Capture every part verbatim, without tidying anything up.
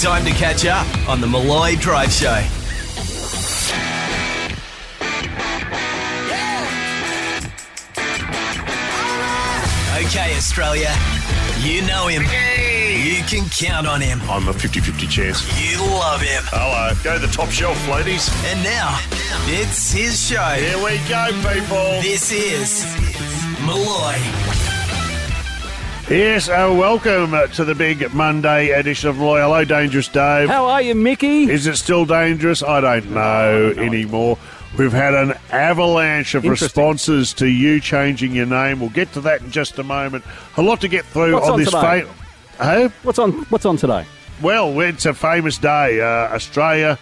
time to catch up on the Malloy Drive Show. Okay, Australia, you know him. You can count on him. I'm a fifty-fifty chance. You love him. Hello. Go to the top shelf, ladies. And now, it's his show. Here we go, people. This is Malloy. Yes, uh, welcome to the big Monday edition of Malloy. Hello, Dangerous Dave. How are you, Mickey? Is it still dangerous? I don't know no, no, anymore. We've had an avalanche of responses to you changing your name. We'll get to that in just a moment. A lot to get through what's on, on this fa- huh? What's on What's on today? Well, it's a famous day. Uh, Australia,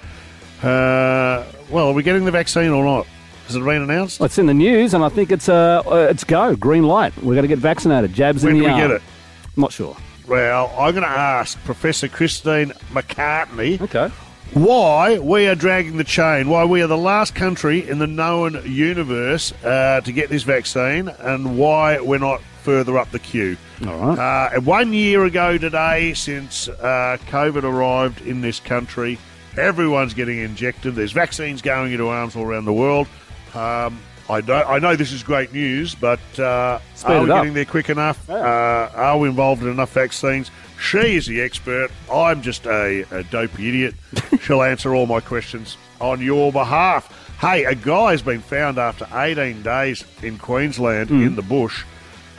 uh, well, are we getting the vaccine or not? Has it been announced? Well, it's in the news, and I think it's uh, it's go, green light. We're going to get vaccinated. Jabs when in the arm. When do we arm. get it? I'm not sure. Well, I'm going to ask Professor Kristine Macartney. Okay. Why we are dragging the chain, why we are the last country in the known universe uh, to get this vaccine, and why we're not further up the queue. All right. Uh, one year ago today, since uh, COVID arrived in this country, everyone's getting injected. There's vaccines going into arms all around the world. Um, I, don't, I know this is great news, but uh, are we getting there quick enough? Yeah. Uh, are we involved in enough vaccines? She is the expert. I'm just a, a dopey idiot. She'll answer all my questions on your behalf. Hey, a guy's been found after eighteen days in Queensland mm. in the bush.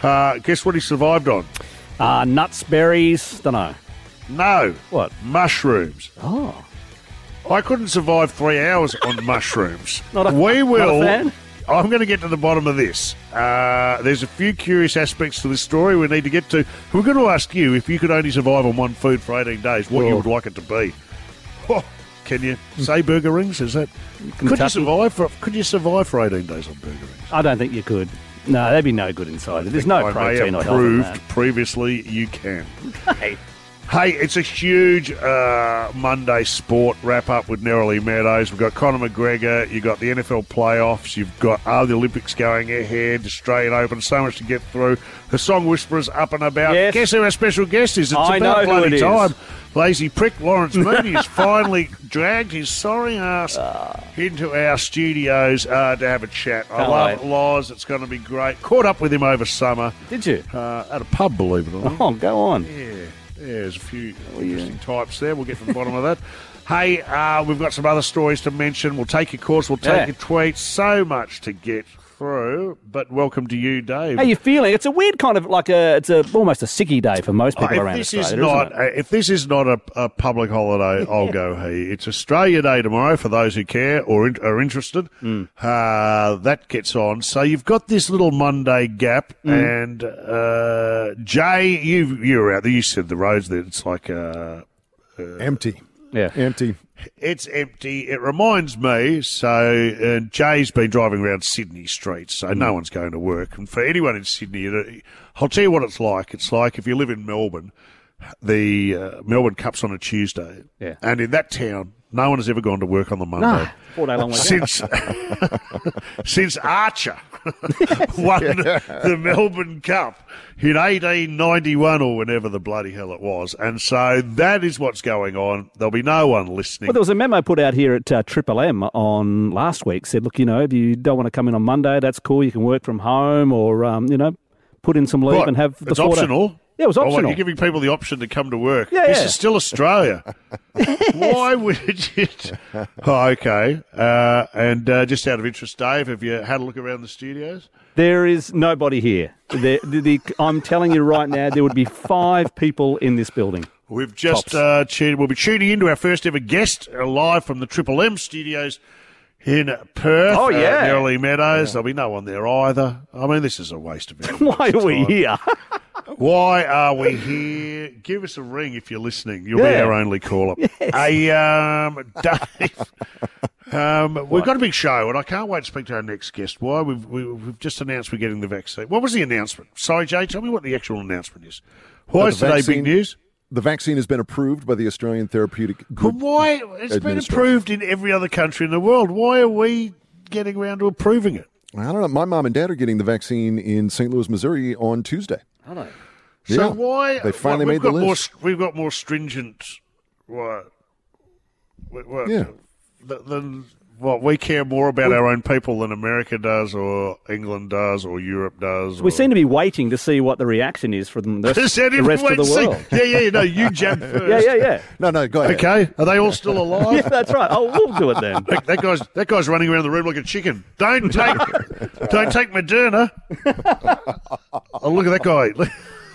Uh, guess what he survived on? Uh, nuts, berries, don't know. No. What? Mushrooms. Oh. I couldn't survive three hours on mushrooms. Not a, we will. Not a fan. I'm going to get to the bottom of this. Uh, there's a few curious aspects to this story we need to get to. We're going to ask you, if you could only survive on one food for eighteen days, what oh. you would like it to be. Oh, can you say burger rings? Is that Kentucky. Could you survive for Could you survive for eighteen days on burger rings? I don't think you could. No, that'd be no good inside. There's no I protein or health. I proved previously you can. Hey. Hey, it's a huge uh, Monday sport wrap-up with Neroli Meadows. We've got Conor McGregor, you've got the N F L playoffs, you've got are the Olympics going ahead, Australian Open, so much to get through. The Song Whisperer's up and about. Yes. Guess who our special guest is? It's I about know bloody who it time. Is. Lazy prick Lawrence Mooney has finally dragged his sorry ass uh, into our studios uh, to have a chat. I love wait. Laws. It's going to be great. Caught up with him over summer. Did you? Uh, at a pub, believe it or not. Oh, go on. Yeah. Yeah, there's a few interesting yeah. types there. We'll get to the bottom of that. Hey, uh, we've got some other stories to mention. We'll take your calls. We'll take yeah. your tweets. So much to get through. But welcome to you, Dave. How are you feeling? It's a weird kind of like a. It's a almost a sicky day for most people uh, around this Australia. Is not, isn't it? Uh, if this is not a, a public holiday, I'll yeah. go. Hey, it's Australia Day tomorrow for those who care or in, are interested. Mm. Uh, that gets on. So you've got this little Monday gap, mm. and uh, Jay, you you were out there. You said the roads that it's like uh, uh, empty. Yeah, empty. It's empty. It reminds me, so uh, Jay's been driving around Sydney streets, so mm. no one's going to work. And for anyone in Sydney, it, I'll tell you what it's like. It's like if you live in Melbourne, the uh, Melbourne Cup's on a Tuesday. Yeah. And in that town, no one has ever gone to work on the Monday. No, four day long weekend. Since, since Archer won yeah. the Melbourne Cup in eighteen ninety-one or whenever the bloody hell it was. And so that is what's going on. There'll be no one listening. Well, there was a memo put out here at uh, Triple M on last week. Said, look, you know, if you don't want to come in on Monday, that's cool. You can work from home or, um, you know, put in some leave what? and have the It's optional. Day. Yeah, it was optional. Oh, well, you're giving people the option to come to work. Yeah, this yeah. is still Australia. Yes. Why would you? T- oh, okay. Uh, and uh, just out of interest, Dave, have you had a look around the studios? There is nobody here. There, the, the, I'm telling you right now, there would be five people in this building. We've just uh, tuned. We'll be tuning into our first ever guest live from the Triple M studios in Perth. Oh, yeah. Uh, Neroli Meadows. Yeah. There'll be no one there either. I mean, this is a waste of time. Why are we here? Why are we here? Give us a ring if you're listening. You'll yeah. be our only caller. Yes. Hey, um, Dave, um, we've got a big show, and I can't wait to speak to our next guest. Why? We've, we've just announced we're getting the vaccine. What was the announcement? Sorry, Jay, tell me what the actual announcement is. Why is today big news? The vaccine has been approved by the Australian Therapeutic Group. But why? It's been approved in every other country in the world. Why are we getting around to approving it? I don't know. My mom and dad are getting the vaccine in Saint Louis, Missouri on Tuesday. Are they? Yeah. So why they finally well, made the list? More, we've got more stringent What? What? Yeah. The, the, what, we care more about we, our own people than America does or England does or Europe does. We or, seem to be waiting to see what the reaction is from the, the rest of the world. See. Yeah, yeah, no, you jump first. Yeah, yeah, yeah. No, no, go ahead. Okay, are they all still alive? Yeah, that's right. Oh, we'll do it then. That, that guy's that guy's running around the room like a chicken. Don't take, don't take Moderna. Oh, look at that guy. Look,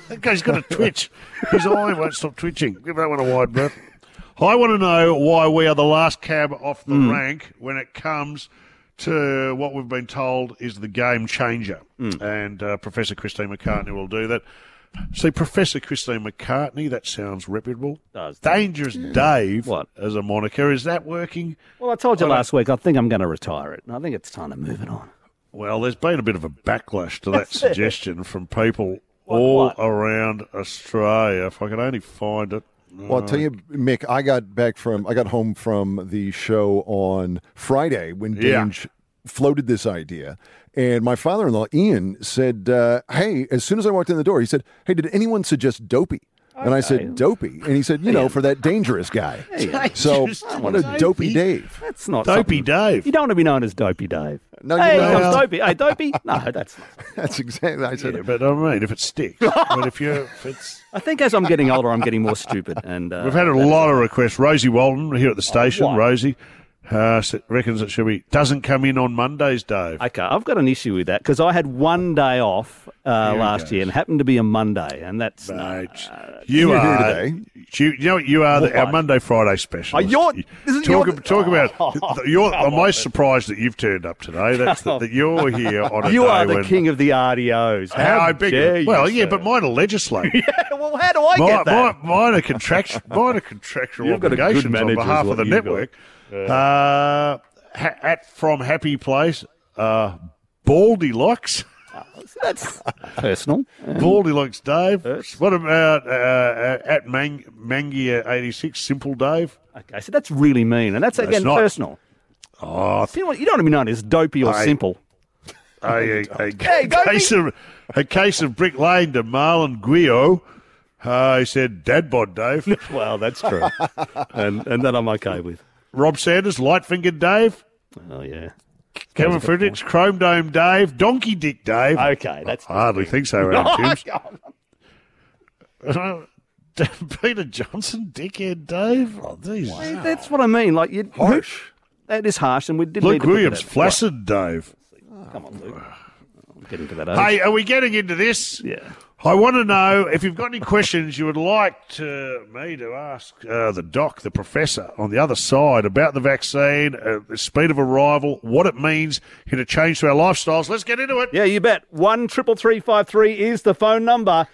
that guy's got a twitch. His eye won't stop twitching. Give that one a wide berth. I want to know why we are the last cab off the mm. rank when it comes to what we've been told is the game changer. Mm. And uh, Professor Kristine Macartney will do that. See, Professor Kristine Macartney, that sounds reputable. Does Dangerous it? Dave what? As a moniker. Is that working? Well, I told you I last week, I think I'm going to retire it. I think it's time to move it on. Well, there's been a bit of a backlash to that suggestion from people what, all what? around Australia. If I could only find it. Well, I'll tell you, Mick, I got back from, I got home from the show on Friday when Dange yeah. floated this idea. And my father-in-law, Ian, said, uh, hey, as soon as I walked in the door, he said, hey, did anyone suggest Dopey? Okay. And I said, Dopey. And he said, you know, for that dangerous guy. Yeah. So, what a Dopey, Dopey Dave. That's not Dopey something. Dave. You don't want to be known as Dopey Dave. No, hey, you know. Dopey. Hey, Dopey. No, that's not. That's exactly. I said yeah, it. But I mean, if it sticks. But if you, if it's. I think as I'm getting older, I'm getting more stupid. And uh, we've had a lot of requests. Rosie Walton here at the station. Oh, Rosie uh, reckons it should be doesn't come in on Mondays, Dave. Okay, I've got an issue with that because I had one day off uh, last year and happened to be a Monday, and that's Mate, uh, you are today. You, you know what you are? What the, our Monday Friday special. Oh, you're talk, your, talk about. Oh, you're, I'm most surprised that you've turned up today. That's the, that you're here on a you day. You are the when, king of the R D Os. How, how big? Well, you, yeah, sir. But mine are legislative. Yeah, well, how do I my, get that? My, mine are contractual. Mine are contractual you've obligations on behalf of the network. Uh, uh, ha- at from Happy Place, uh, Baldy Locks. That's personal. Baldy Locks, Dave. First. What about uh, at Mang- Mangia eighty-six, Simple Dave? Okay, so that's really mean, and that's, again, that's not personal. Oh, you, know what, you don't want to be known as Dopey or I, Simple. I, I, a, hey, a, case of, a case of Brick Lane to Marlon Guio. Uh, he said, Dad bod, Dave. Well, that's true, and, and that I'm okay with. Rob Sanders, Lightfingered Dave. Oh, yeah. Cameron Fredricks, Chrome Dome Dave, Donkey Dick Dave. Okay, that's... I hardly think so, Adam Sims. Peter Johnson, Dickhead Dave. Oh, these. Wow. That's what I mean. Like you, Harsh. That is harsh, and we didn't Luke need to Williams, Flaccid Dave. Come on, Luke. I'll get into that. Age. Hey, are we getting into this? Yeah. I want to know if you've got any questions you would like to me to ask uh, the doc, the professor, on the other side about the vaccine, uh, the speed of arrival, what it means, here to change to our lifestyles. Let's get into it. Yeah, you bet. One triple three five three is the phone number,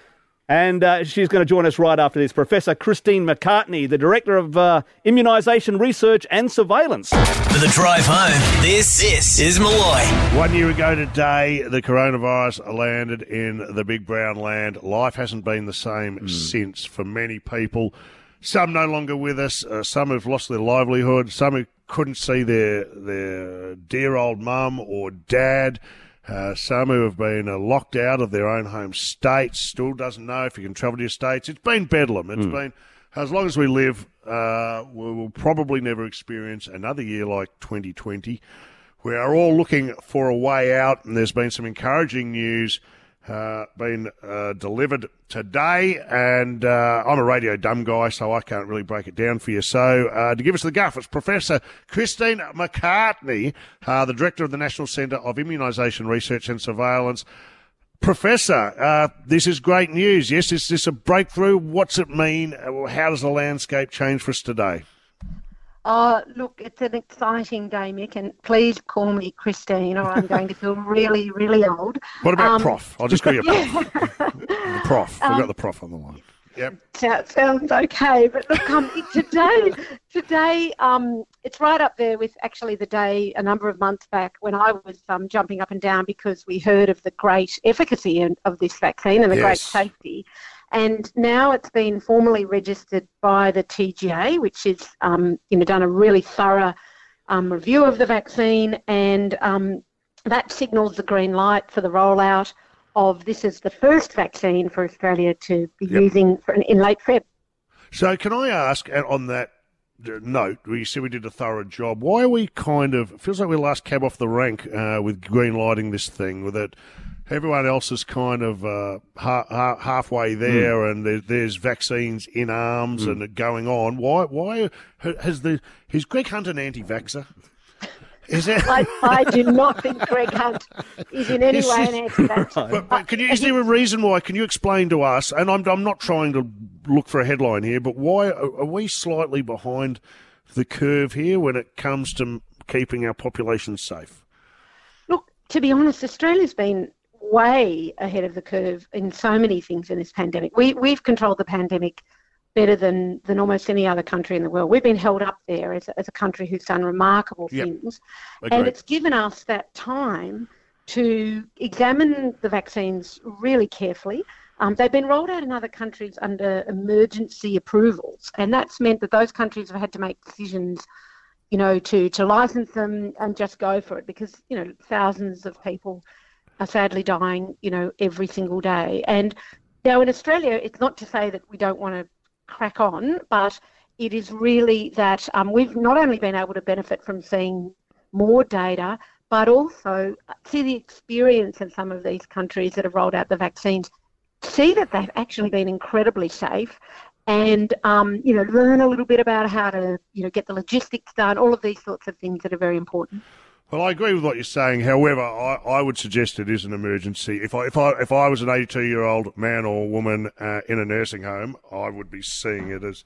and uh, she's going to join us right after this. Professor Kristine Macartney, the director of uh, immunisation research and surveillance. For the drive home, this is Malloy. One year ago today, the coronavirus landed in the big brown land. Life hasn't been the same mm. since for many people. Some no longer with us, uh, some who've lost their livelihood, some who couldn't see their, their dear old mum or dad, uh, some who have been uh, locked out of their own home states, still doesn't know if you can travel to your states. It's been bedlam. It's mm. been, as long as we live, Uh, we will probably never experience another year like twenty twenty. We are all looking for a way out, and there's been some encouraging news uh, being uh, delivered today. And uh, I'm a radio dumb guy, so I can't really break it down for you. So uh, to give us the guff, it's Professor Kristine Macartney, uh, the Director of the National Centre of Immunisation Research and Surveillance. Professor, uh, this is great news. Yes, is this a breakthrough? What's it mean? How does the landscape change for us today? Uh, look, it's an exciting day, Mick, and please call me Kristine or I'm going to feel really, really old. What about um, Prof? I'll just call you Prof. The Prof. We've um, got the Prof on the line. Yep. That sounds okay, but look, um, today, today, um, it's right up there with actually the day a number of months back when I was um, jumping up and down because we heard of the great efficacy of this vaccine and the yes. great safety, and now it's been formally registered by the T G A, which is um, you know done a really thorough um, review of the vaccine, and um, that signals the green light for the rollout of this is the first vaccine for Australia to be yep. using for in late February. So can I ask, and on that note, we said we did a thorough job, why are we kind of, it feels like we're last cab off the rank uh, with green lighting this thing, with it, everyone else is kind of uh, ha- ha- halfway there mm. and there, there's vaccines in arms mm. and going on. Why Why has the, is Greg Hunt an anti-vaxxer? Is it? I, I do not think Greg Hunt is in any is way an anti-vaxxer. Right. But, but can you, is there a reason why? Can you explain to us, and I'm, I'm not trying to look for a headline here, but why are we slightly behind the curve here when it comes to keeping our population safe? Look, to be honest, Australia's been way ahead of the curve in so many things in this pandemic. We, we've controlled the pandemic better than, than almost any other country in the world. We've been held up there as a, as a country who's done remarkable yep. things. Agreed. And it's given us that time to examine the vaccines really carefully. Um, they've been rolled out in other countries under emergency approvals, and that's meant that those countries have had to make decisions, you know, to, to license them and just go for it because, you know, thousands of people are sadly dying, you know, every single day. And now in Australia, it's not to say that we don't want to crack on, but it is really that um, we've not only been able to benefit from seeing more data, but also see the experience in some of these countries that have rolled out the vaccines, see that they've actually been incredibly safe and, um, you know, learn a little bit about how to, you know, get the logistics done, all of these sorts of things that are very important. Well, I agree with what you're saying. However, I, I would suggest it is an emergency. If I if I if I was an eighty-two-year-old man or woman uh, in a nursing home, I would be seeing it as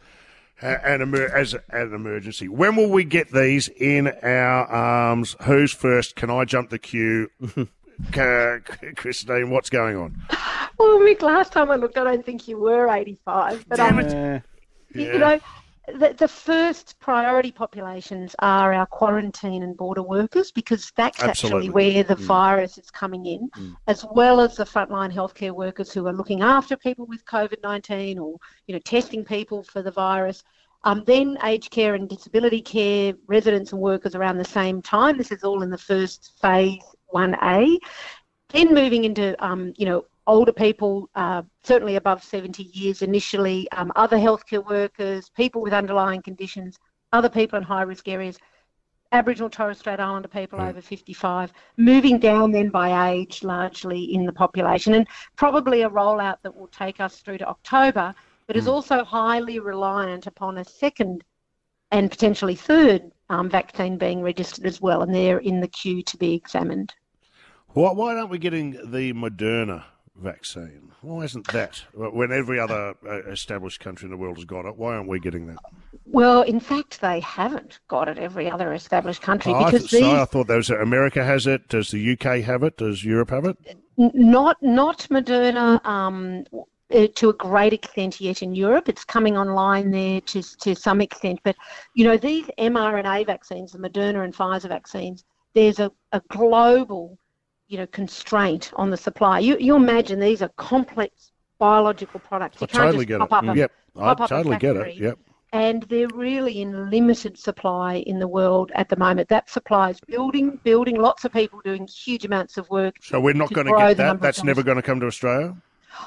uh, an emer- as an emergency. When will we get these in our arms? Who's first? Can I jump the queue? uh, Kristine, what's going on? Well, Mick, last time I looked, I don't think you were eighty-five. But Damn it! Uh, you, yeah. you know. The, the first priority populations are our quarantine and border workers because that's Absolutely. actually where the mm. virus is coming in, mm. as well as the frontline healthcare workers who are looking after people with COVID nineteen or, you know, testing people for the virus. Um, then aged care and disability care, residents and workers around the same time. This is all in the first phase one A. Then moving into, um, you know, older people, uh, certainly above seventy years initially, um, other healthcare workers, people with underlying conditions, other people in high-risk areas, Aboriginal Torres Strait Islander people mm. over fifty-five, moving down then by age largely in the population, and probably a rollout that will take us through to October, but mm. is also highly reliant upon a second and potentially third um, vaccine being registered as well, and they're in the queue to be examined. Why, why aren't we getting the Moderna vaccine? Why isn't that? When every other established country in the world has got it, why aren't we getting that? Well, in fact, they haven't got it, every other established country. Oh, because I, th- these... so I thought there was, America has it. Does the U K have it? Does Europe have it? Not, not Moderna um, to a great extent yet in Europe. It's coming online there to, to some extent. But, you know, these mRNA vaccines, the Moderna and Pfizer vaccines, there's a, a global you know, constraint on the supply. You you imagine these are complex biological products. You I can't totally just pop up, a, yep. pop up totally a factory. I totally get it, yep. And they're really in limited supply in the world at the moment. That supply is building, building, lots of people doing huge amounts of work. So we're not going to get that? That's never going to come to Australia?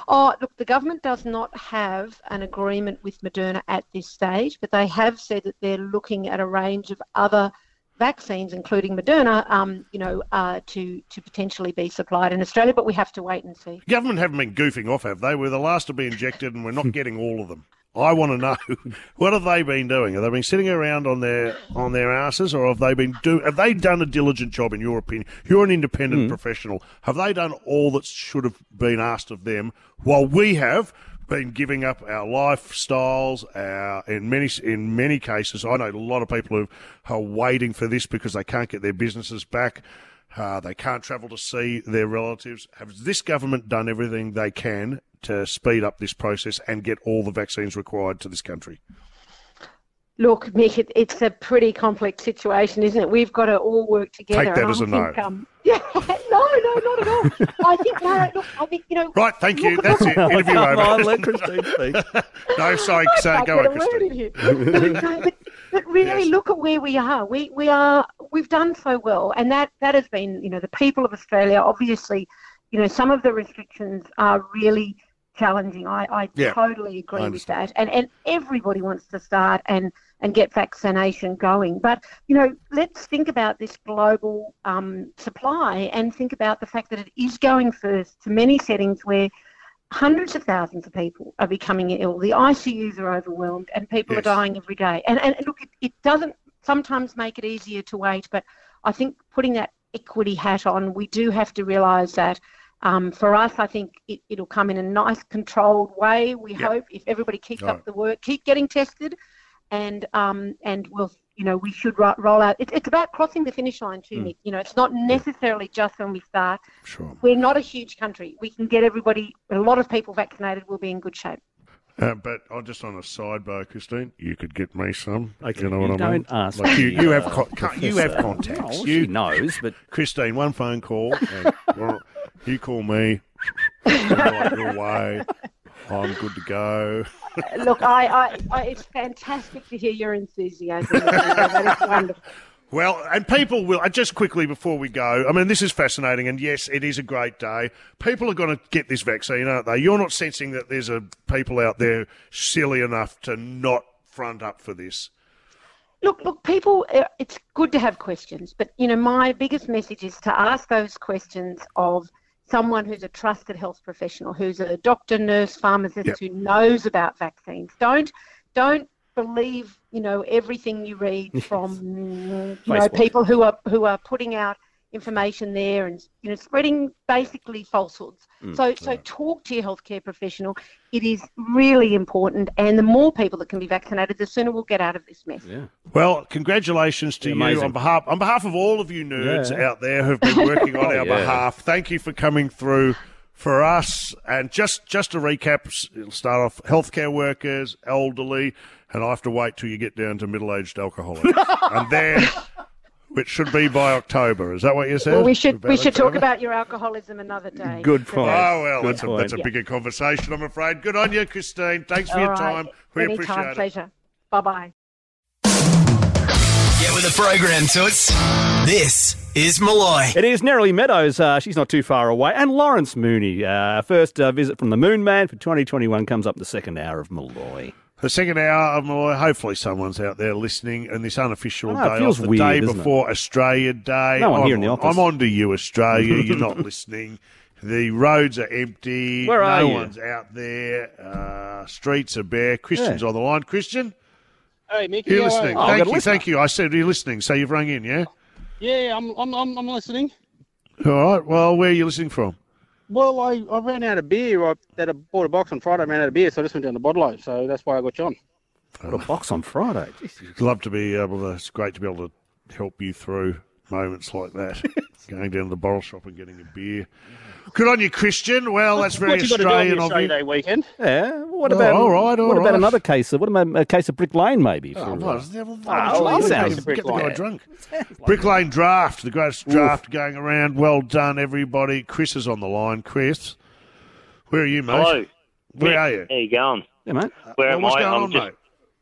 Oh, look, the government does not have an agreement with Moderna at this stage, but they have said that they're looking at a range of other vaccines, including Moderna, um, you know, uh, to, to potentially be supplied in Australia, but we have to wait and see. Government haven't been goofing off, have they? We're the last to be injected and we're not getting all of them. I want to know, what have they been doing? Have they been sitting around on their on their asses, or have they been do? Have they done a diligent job, in your opinion? You're an independent mm. professional. Have they done all that should have been asked of them while we have been giving up our lifestyles, our, in many in many cases? I know a lot of people who are waiting for this because they can't get their businesses back. Uh, they can't travel to see their relatives. Has this government done everything they can to speed up this process and get all the vaccines required to this country? Look, Mick, it, it's a pretty complex situation, isn't it? We've got to all work together. Take that and as I a think, no. Um, yeah, no, no, not at all. I think, no, look, I think, you know. Right, thank you. That's it. Interview come over. On, let Kristine speak. No, sorry, sorry go on, Kristine. But, no, but, but really, yes. Look at where we are. We we are we've done so well, and that, that has been, you know, the people of Australia. Obviously, you know, some of the restrictions are really challenging. I, I yeah, totally agree I with that. And and everybody wants to start and, and get vaccination going. But, you know, let's think about this global um, supply and think about the fact that it is going first to many settings where hundreds of thousands of people are becoming ill. The I C Us are overwhelmed and people yes. are dying every day. And, and, and look, it, it doesn't sometimes make it easier to wait, but I think putting that equity hat on, we do have to realise that um, for us, I think it, it'll come in a nice controlled way, we yep. hope, if everybody keeps All up right. the work, keep getting tested, and um, and we'll, you know, we should ro- roll out. It, it's about crossing the finish line too, mm. Nick. You know, it's not necessarily just when we start. Sure. We're not a huge country. We can get everybody, a lot of people vaccinated, we'll be in good shape. Uh, but I'll just on a sidebar, Kristine, you could get me some. Okay, you know what you I don't mean? Ask. Like you, you have co- co- you have contacts. No, you, she knows, but Kristine, one phone call, and well, you call me. You're your way. I'm good to go. Look, I, I, I, it's fantastic to hear your enthusiasm. That is wonderful. Well, and people will, just quickly before we go, I mean, this is fascinating, and yes, it is a great day. People are going to get this vaccine, aren't they? You're not sensing that there's a people out there silly enough to not front up for this? Look, look, people, it's good to have questions, but, you know, my biggest message is to ask those questions of someone who's a trusted health professional, who's a doctor, nurse, pharmacist, yep. who knows about vaccines. Don't, don't. believe, you know, everything you read from, you know, people who are who are putting out information there and, you know, spreading basically falsehoods. Mm, so so right. talk to your healthcare professional. It is really important, and the more people that can be vaccinated, the sooner we'll get out of this mess. Yeah. Well, congratulations to yeah, you amazing. on behalf on behalf of all of you nerds yeah. out there who've been working on oh, our yeah. behalf. Thank you for coming through. For us, and just, just to recap, it'll start off healthcare workers, elderly, and I have to wait till you get down to middle-aged alcoholics. And then, which should be by October. Is that what you said? Well, we should, we should talk about your alcoholism another day. Good point. Oh, well, that's a, that's a bigger conversation, I'm afraid. Good on you, Kristine. Thanks for your time. We appreciate it. Anytime, pleasure. Bye-bye. Get with the program, toots. This is Malloy. It is Neroli Meadows. Uh, she's not too far away. And Lawrence Mooney. Uh, first uh, visit from the Moon Man for twenty twenty-one comes up the second hour of Malloy. The second hour of Malloy. Hopefully someone's out there listening on this unofficial know, day off, the weird, day before Australia Day. No one I'm, here in the office. I'm on to you, Australia. You're not listening. The roads are empty. Where are no you? One's out there. Uh, streets are bare. Christian's yeah. on the line. Christian? Hey, Mick, you're listening. Right? Thank oh, you, listen. thank you. I said you're listening, so you've rung in, yeah? Yeah, I'm, I'm, I'm, I'm listening. All right. Well, where are you listening from? Well, I, I ran out of beer. I that I bought a box on Friday. I ran out of beer, so I just went down to Bodlow. So that's why I got you on. Bought a box on Friday. Jeez. Love to be able to. It's great to be able to help you through moments like that. Going down to the bottle shop and getting a beer. Good on you, Christian. Well, that's very Australian of you. Day weekend. Yeah. What about? Oh, all right. All what right. about another case of? What about a case of Brick Lane, maybe? For, oh, no, uh, oh, oh, sounds Brick Lane. Get the guy drunk. Like Brick Lane draft, the greatest Oof. draft going around. Well done, everybody. Chris is on the line. Chris, where are you, mate? Hello. Where Mick, are you? How you going? Yeah, mate. Where well, am what's I? Going I'm on, just, mate?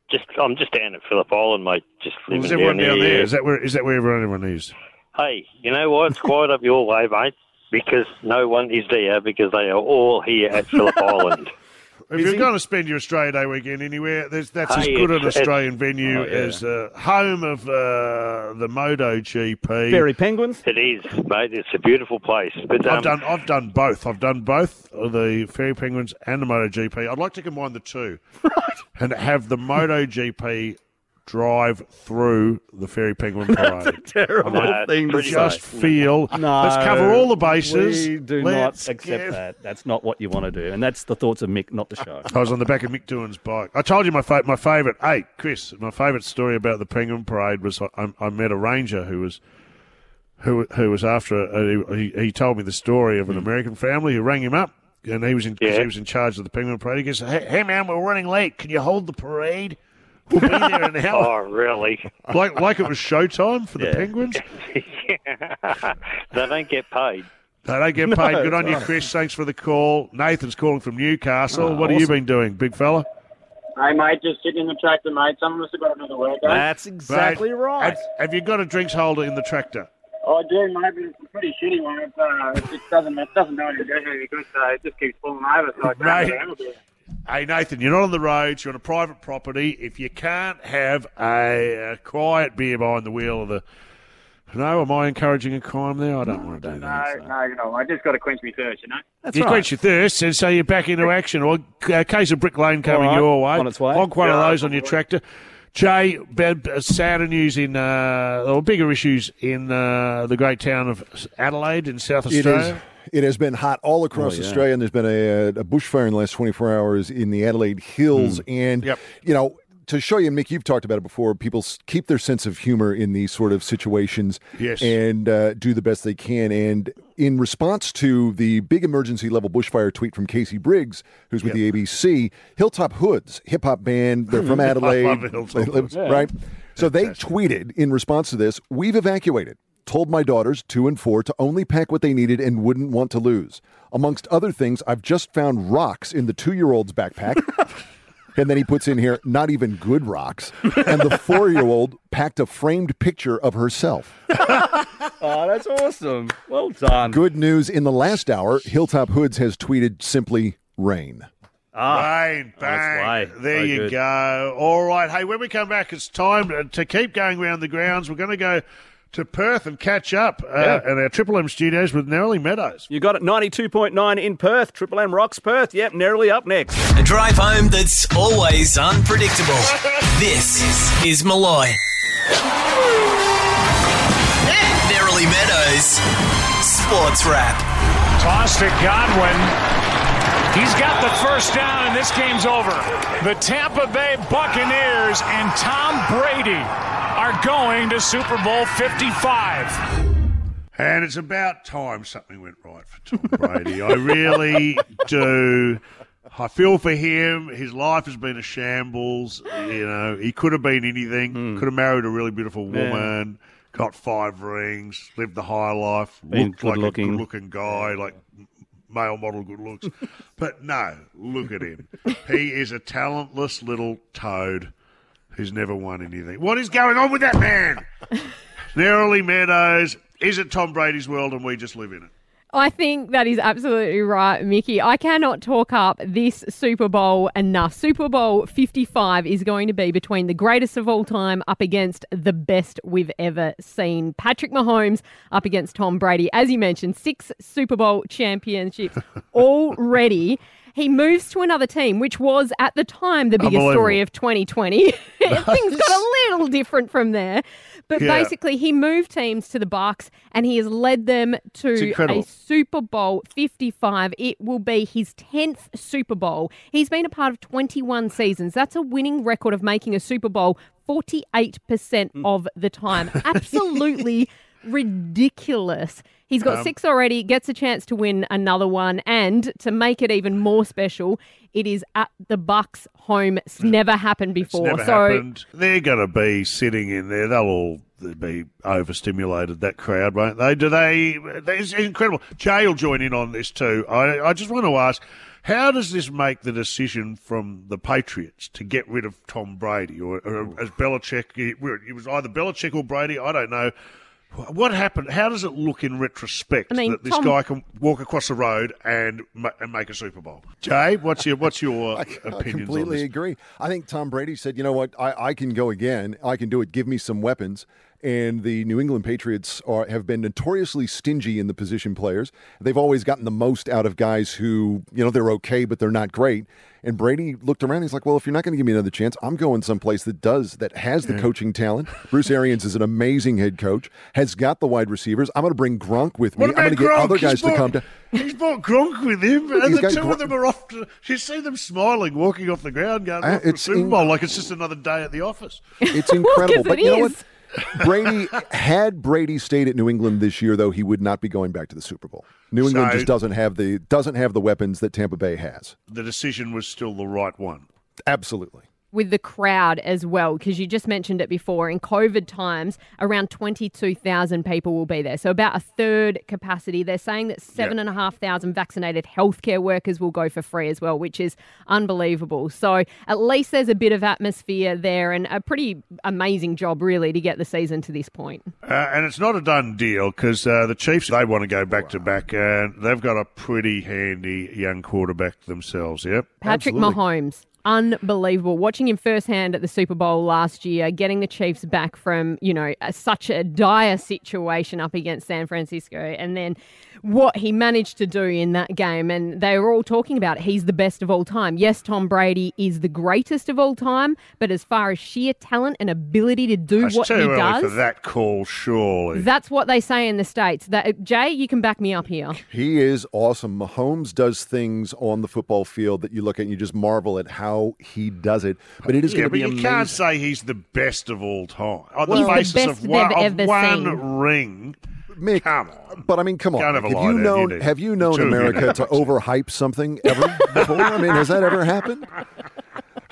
just, I'm just down at Phillip Island, mate. Just living well, is everyone down, down there? Is that where? Is that where everyone is? Hey, you know why it's quiet up your way, mate? Because no one is there, because they are all here at Phillip Island. If is you're he... going to spend your Australia Day weekend anywhere, that's hey, as good an Australian venue oh, yeah. as uh, home of uh, the Moto G P. Fairy Penguins? It is, mate. It's a beautiful place. But um, I've done I've done both. I've done both the Fairy Penguins and the Moto G P. I'd like to combine the two right. and have the Moto G P drive through the Fairy Penguin Parade. That's a terrible I thing to just say. feel. No, let's cover all the bases. We do let's not accept get... that. That's not what you want to do. And that's the thoughts of Mick, not the show. I was on the back of Mick Doohan's bike. I told you my fa- my favourite, hey, Chris, my favourite story about the Penguin Parade was I, I met a ranger who was who who was after, a, he, he told me the story of an American family who rang him up. And he was in, yeah. he was in charge of the Penguin Parade. He goes, hey, hey man, we're running late. Can you hold the parade? We'll be there in an hour. Oh, really? Like like it was showtime for yeah. the Penguins? yeah. They don't get paid. They don't get paid. No, Good on no. you, Chris. Thanks for the call. Nathan's calling from Newcastle. Oh, what awesome. have you been doing, big fella? Hey, mate, just sitting in the tractor, mate. Some of us have got another workout. That's exactly mate, right. Have, have you got a drinks holder in the tractor? Oh, Jim, my it's a pretty shitty one. It, uh, it just doesn't it doesn't do anything good, so it just keeps falling over. So I can't right. get out of it. Hey, Nathan, you're not on the roads. You're on a private property. If you can't have a, a quiet beer behind the wheel of the... No, am I encouraging a crime there? I don't no, want to do no, that. So. No, no, I just got to quench my thirst, you know. That's you right. quench your thirst, and so you're back into action. Or a case of Brick Lane coming right, your way. On its way. Honk one yeah, of those on your way. Tractor. Jay, sadder news in, uh, or bigger issues in uh, the great town of Adelaide in South Australia. It, is, it has been hot all across oh, yeah. Australia, and there's been a, a bushfire in the last twenty-four hours in the Adelaide Hills. Mm. And, yep. you know, to show you, Mick, you've talked about it before, people keep their sense of humor in these sort of situations yes. and uh, do the best they can. And in response to the big emergency level bushfire tweet from Casey Briggs, who's with yep. the A B C, Hilltop Hoods, hip-hop band, they're from Adelaide. I love Hilltop Hoods. Right? Yeah. So they tweeted in response to this, "We've evacuated. Told my daughters, two and four, to only pack what they needed and wouldn't want to lose. Amongst other things, I've just found rocks in the two-year-old's backpack." And then he puts in here, "not even good rocks." And the four-year-old packed a framed picture of herself. Oh, that's awesome. Well done. Good news. In the last hour, Hilltop Hoods has tweeted simply, "rain." Ah, rain, bang. Oh, there so you good. go. All right. Hey, when we come back, it's time to, to keep going around the grounds. We're going to go to Perth and catch up uh, yeah. at our Triple M studios with Neroli Meadows. You got it, ninety-two point nine in Perth. Triple M rocks Perth. Yep, Neroli up next. A drive home that's always unpredictable. This is Malloy. Neroli Meadows Sports Wrap. Toss to Godwin. He's got the first down, and this game's over. The Tampa Bay Buccaneers and Tom Brady are going to Super Bowl fifty-five. And it's about time something went right for Tom Brady. I really do. I feel for him. His life has been a shambles. You know, he could have been anything. Mm. Could have married a really beautiful woman. Yeah. Got five rings. Lived the high life. Been looked like looking. a good-looking guy. Like... male model good looks. But no, look at him. He is a talentless little toad who's never won anything. What is going on with that man? Neroli Meadows, is it Tom Brady's world and we just live in it? I think that is absolutely right, Mickey. I cannot talk up this Super Bowl enough. Super Bowl fifty-five is going to be between the greatest of all time up against the best we've ever seen. Patrick Mahomes up against Tom Brady. As you mentioned, six Super Bowl championships already. He moves to another team, which was at the time the biggest story of twenty twenty. Things got a little different from there. But yeah. basically, he moved teams to the Bucs, and he has led them to a Super Bowl fifty-five. It will be his tenth Super Bowl. He's been a part of twenty-one seasons. That's a winning record of making a Super Bowl forty-eight percent mm. of the time. Absolutely ridiculous. He's got um, six already, gets a chance to win another one, and to make it even more special, it is at the Bucks' home. It's never happened before. It's never so happened. They're going to be sitting in there. They'll all be overstimulated, that crowd, won't they? Do they? It's incredible. Jay will join in on this too. I, I just want to ask, how does this make the decision from the Patriots to get rid of Tom Brady? Or, or as Belichick, it was either Belichick or Brady, I don't know. What happened? How does it look in retrospect I mean, that this Tom... guy can walk across the road and ma- and make a Super Bowl? Jay, what's your what's your I, opinions I completely on this? Agree. I think Tom Brady said, you know what, I, I can go again. I can do it. Give me some weapons. And the New England Patriots are, have been notoriously stingy in the position players. They've always gotten the most out of guys who, you know, they're okay, but they're not great. And Brady looked around. He's like, well, if you're not going to give me another chance, I'm going someplace that does, that has the yeah. coaching talent. Bruce Arians is an amazing head coach, has got the wide receivers. I'm going to bring Gronk with me. I'm going to get other guys brought, to come to. He's brought Gronk with him, and he's the two Gronk. of them are off to. You see them smiling, walking off the ground, going uh, off the Super Bowl in- like it's just another day at the office. It's incredible. But it you is. know what? Brady had Brady stayed at New England this year, though, he would not be going back to the Super Bowl. New England so, just doesn't have the doesn't have the weapons that Tampa Bay has. The decision was still the right one. Absolutely. with the crowd as well, because you just mentioned it before. In COVID times, around twenty-two thousand people will be there. So about a third capacity. They're saying that seven and a half thousand vaccinated healthcare workers will go for free as well, which is unbelievable. So at least there's a bit of atmosphere there, and a pretty amazing job really to get the season to this point. Uh, and it's not a done deal, because uh, the Chiefs, they want to go back wow. to back, and they've got a pretty handy young quarterback themselves. Yep, Patrick Absolutely. Mahomes. Unbelievable. Watching him firsthand at the Super Bowl last year, getting the Chiefs back from, you know, a, such a dire situation up against San Francisco, and then what he managed to do in that game. And they were all talking about it. He's the best of all time. Yes, Tom Brady is the greatest of all time, but as far as sheer talent and ability to do that's what he does. Too early for that call, surely. That's what they say in the States. That, Jay, you can back me up here. He is awesome. Mahomes does things on the football field that you look at and you just marvel at how he does it, but it is yeah, going to be amazing. You can't say he's the best of all time on well, the basis the of one, of one ring. Mick, come on. But I mean, come on. Have, Mick, you known, you have you known Two America to overhype something ever before? I mean, has that ever happened?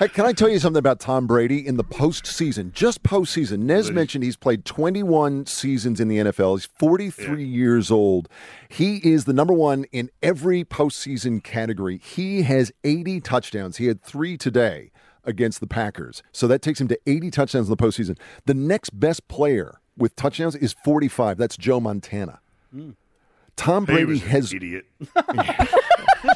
Hey, can I tell you something about Tom Brady in the postseason? Just postseason. Nez Please. mentioned he's played twenty-one seasons in the N F L. He's forty-three yeah. years old. He is the number one in every postseason category. He has eighty touchdowns. He had three today against the Packers. So that takes him to eighty touchdowns in the postseason. The next best player with touchdowns is forty-five. That's Joe Montana. Mm. Tom Brady he was an has idiot.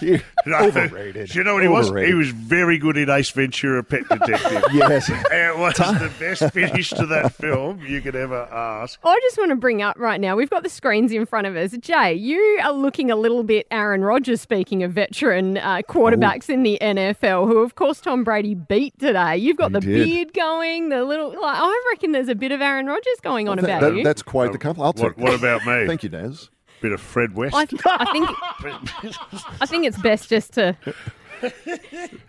He, overrated. Do you know what he overrated. was? He was very good in Ace Ventura, Pet Detective. Yes. It was Tom... the best finish to that film you could ever ask. I just want to bring up right now, we've got the screens in front of us. Jay, you are looking a little bit Aaron Rodgers, speaking of veteran uh, quarterbacks oh. in the N F L, who, of course, Tom Brady beat today. You've got he the did. beard going, the little... Like, I reckon there's a bit of Aaron Rodgers going well, on that, about that, you. That's quite um, the compliment. I'll take what, what about me? Thank you, Naz. Bit of Fred West. I, th- I think I think it's best just to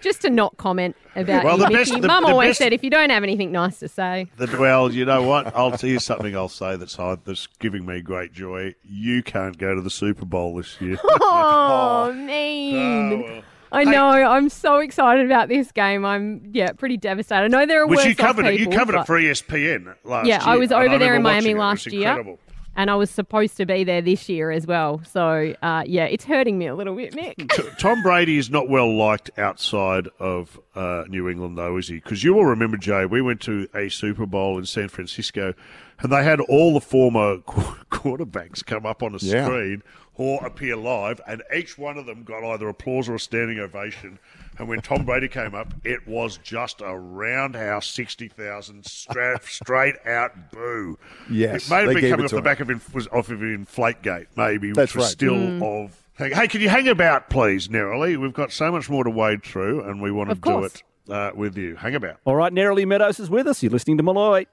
just to not comment about well, you, the Mickey. Best, the, Mum the always best... said if you don't have anything nice to say. The, well, you know what? I'll tell you something I'll say that's, that's giving me great joy. You can't go to the Super Bowl this year. Oh, mean. Oh, well. I hey, know. I'm so excited about this game. I'm, yeah, pretty devastated. I know there are worse you covered people, it. You covered but... it for E S P N last yeah, year. Yeah, I was over I there in Miami last it. It year. Incredible. And I was supposed to be there this year as well. So, uh, yeah, it's hurting me a little bit, Nick. Tom Brady is not well liked outside of uh, New England, though, is he? Because you will remember, Jay, we went to a Super Bowl in San Francisco, and they had all the former qu- quarterbacks come up on a yeah. screen or appear live, and each one of them got either applause or a standing ovation. And when Tom Brady came up, it was just a roundhouse sixty thousand stra- straight out boo. Yes. It may have been coming off the him. back of, inf- was off of Inflategate, maybe, That's which was right. still mm. of... Hey, can you hang about, please, Neroli? We've got so much more to wade through, and we want to do it uh, with you. Hang about. All right, Neroli Meadows is with us. You're listening to Malloy.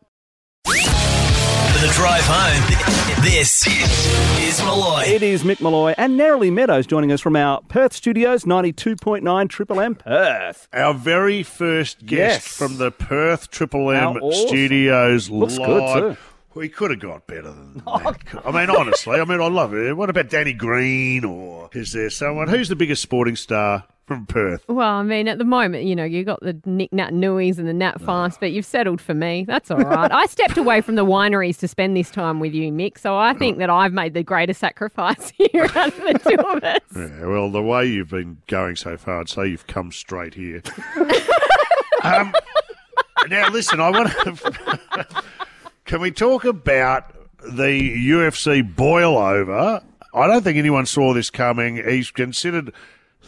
For the drive home, this is Malloy. It is Mick Malloy and Neroli Meadows joining us from our Perth studios, ninety-two point nine Triple M Perth. Our very first guest yes. from the Perth Triple M awesome. studios. Looks live. Good too. We could have got better than that. I mean, honestly, I mean, I love it. What about Danny Green, or is there someone? Who's the biggest sporting star from Perth? Well, I mean, at the moment, you know, you've got the Nick Nat Nui's and the Nat Fast, but you've settled for me. That's all right. I stepped away from the wineries to spend this time with you, Mick, so I think that I've made the greatest sacrifice here out of the two of us. Yeah, well, the way you've been going so far, I'd say you've come straight here. um, now, listen, I want to... Can we talk about the U F C boil over? I don't think anyone saw this coming. He's considered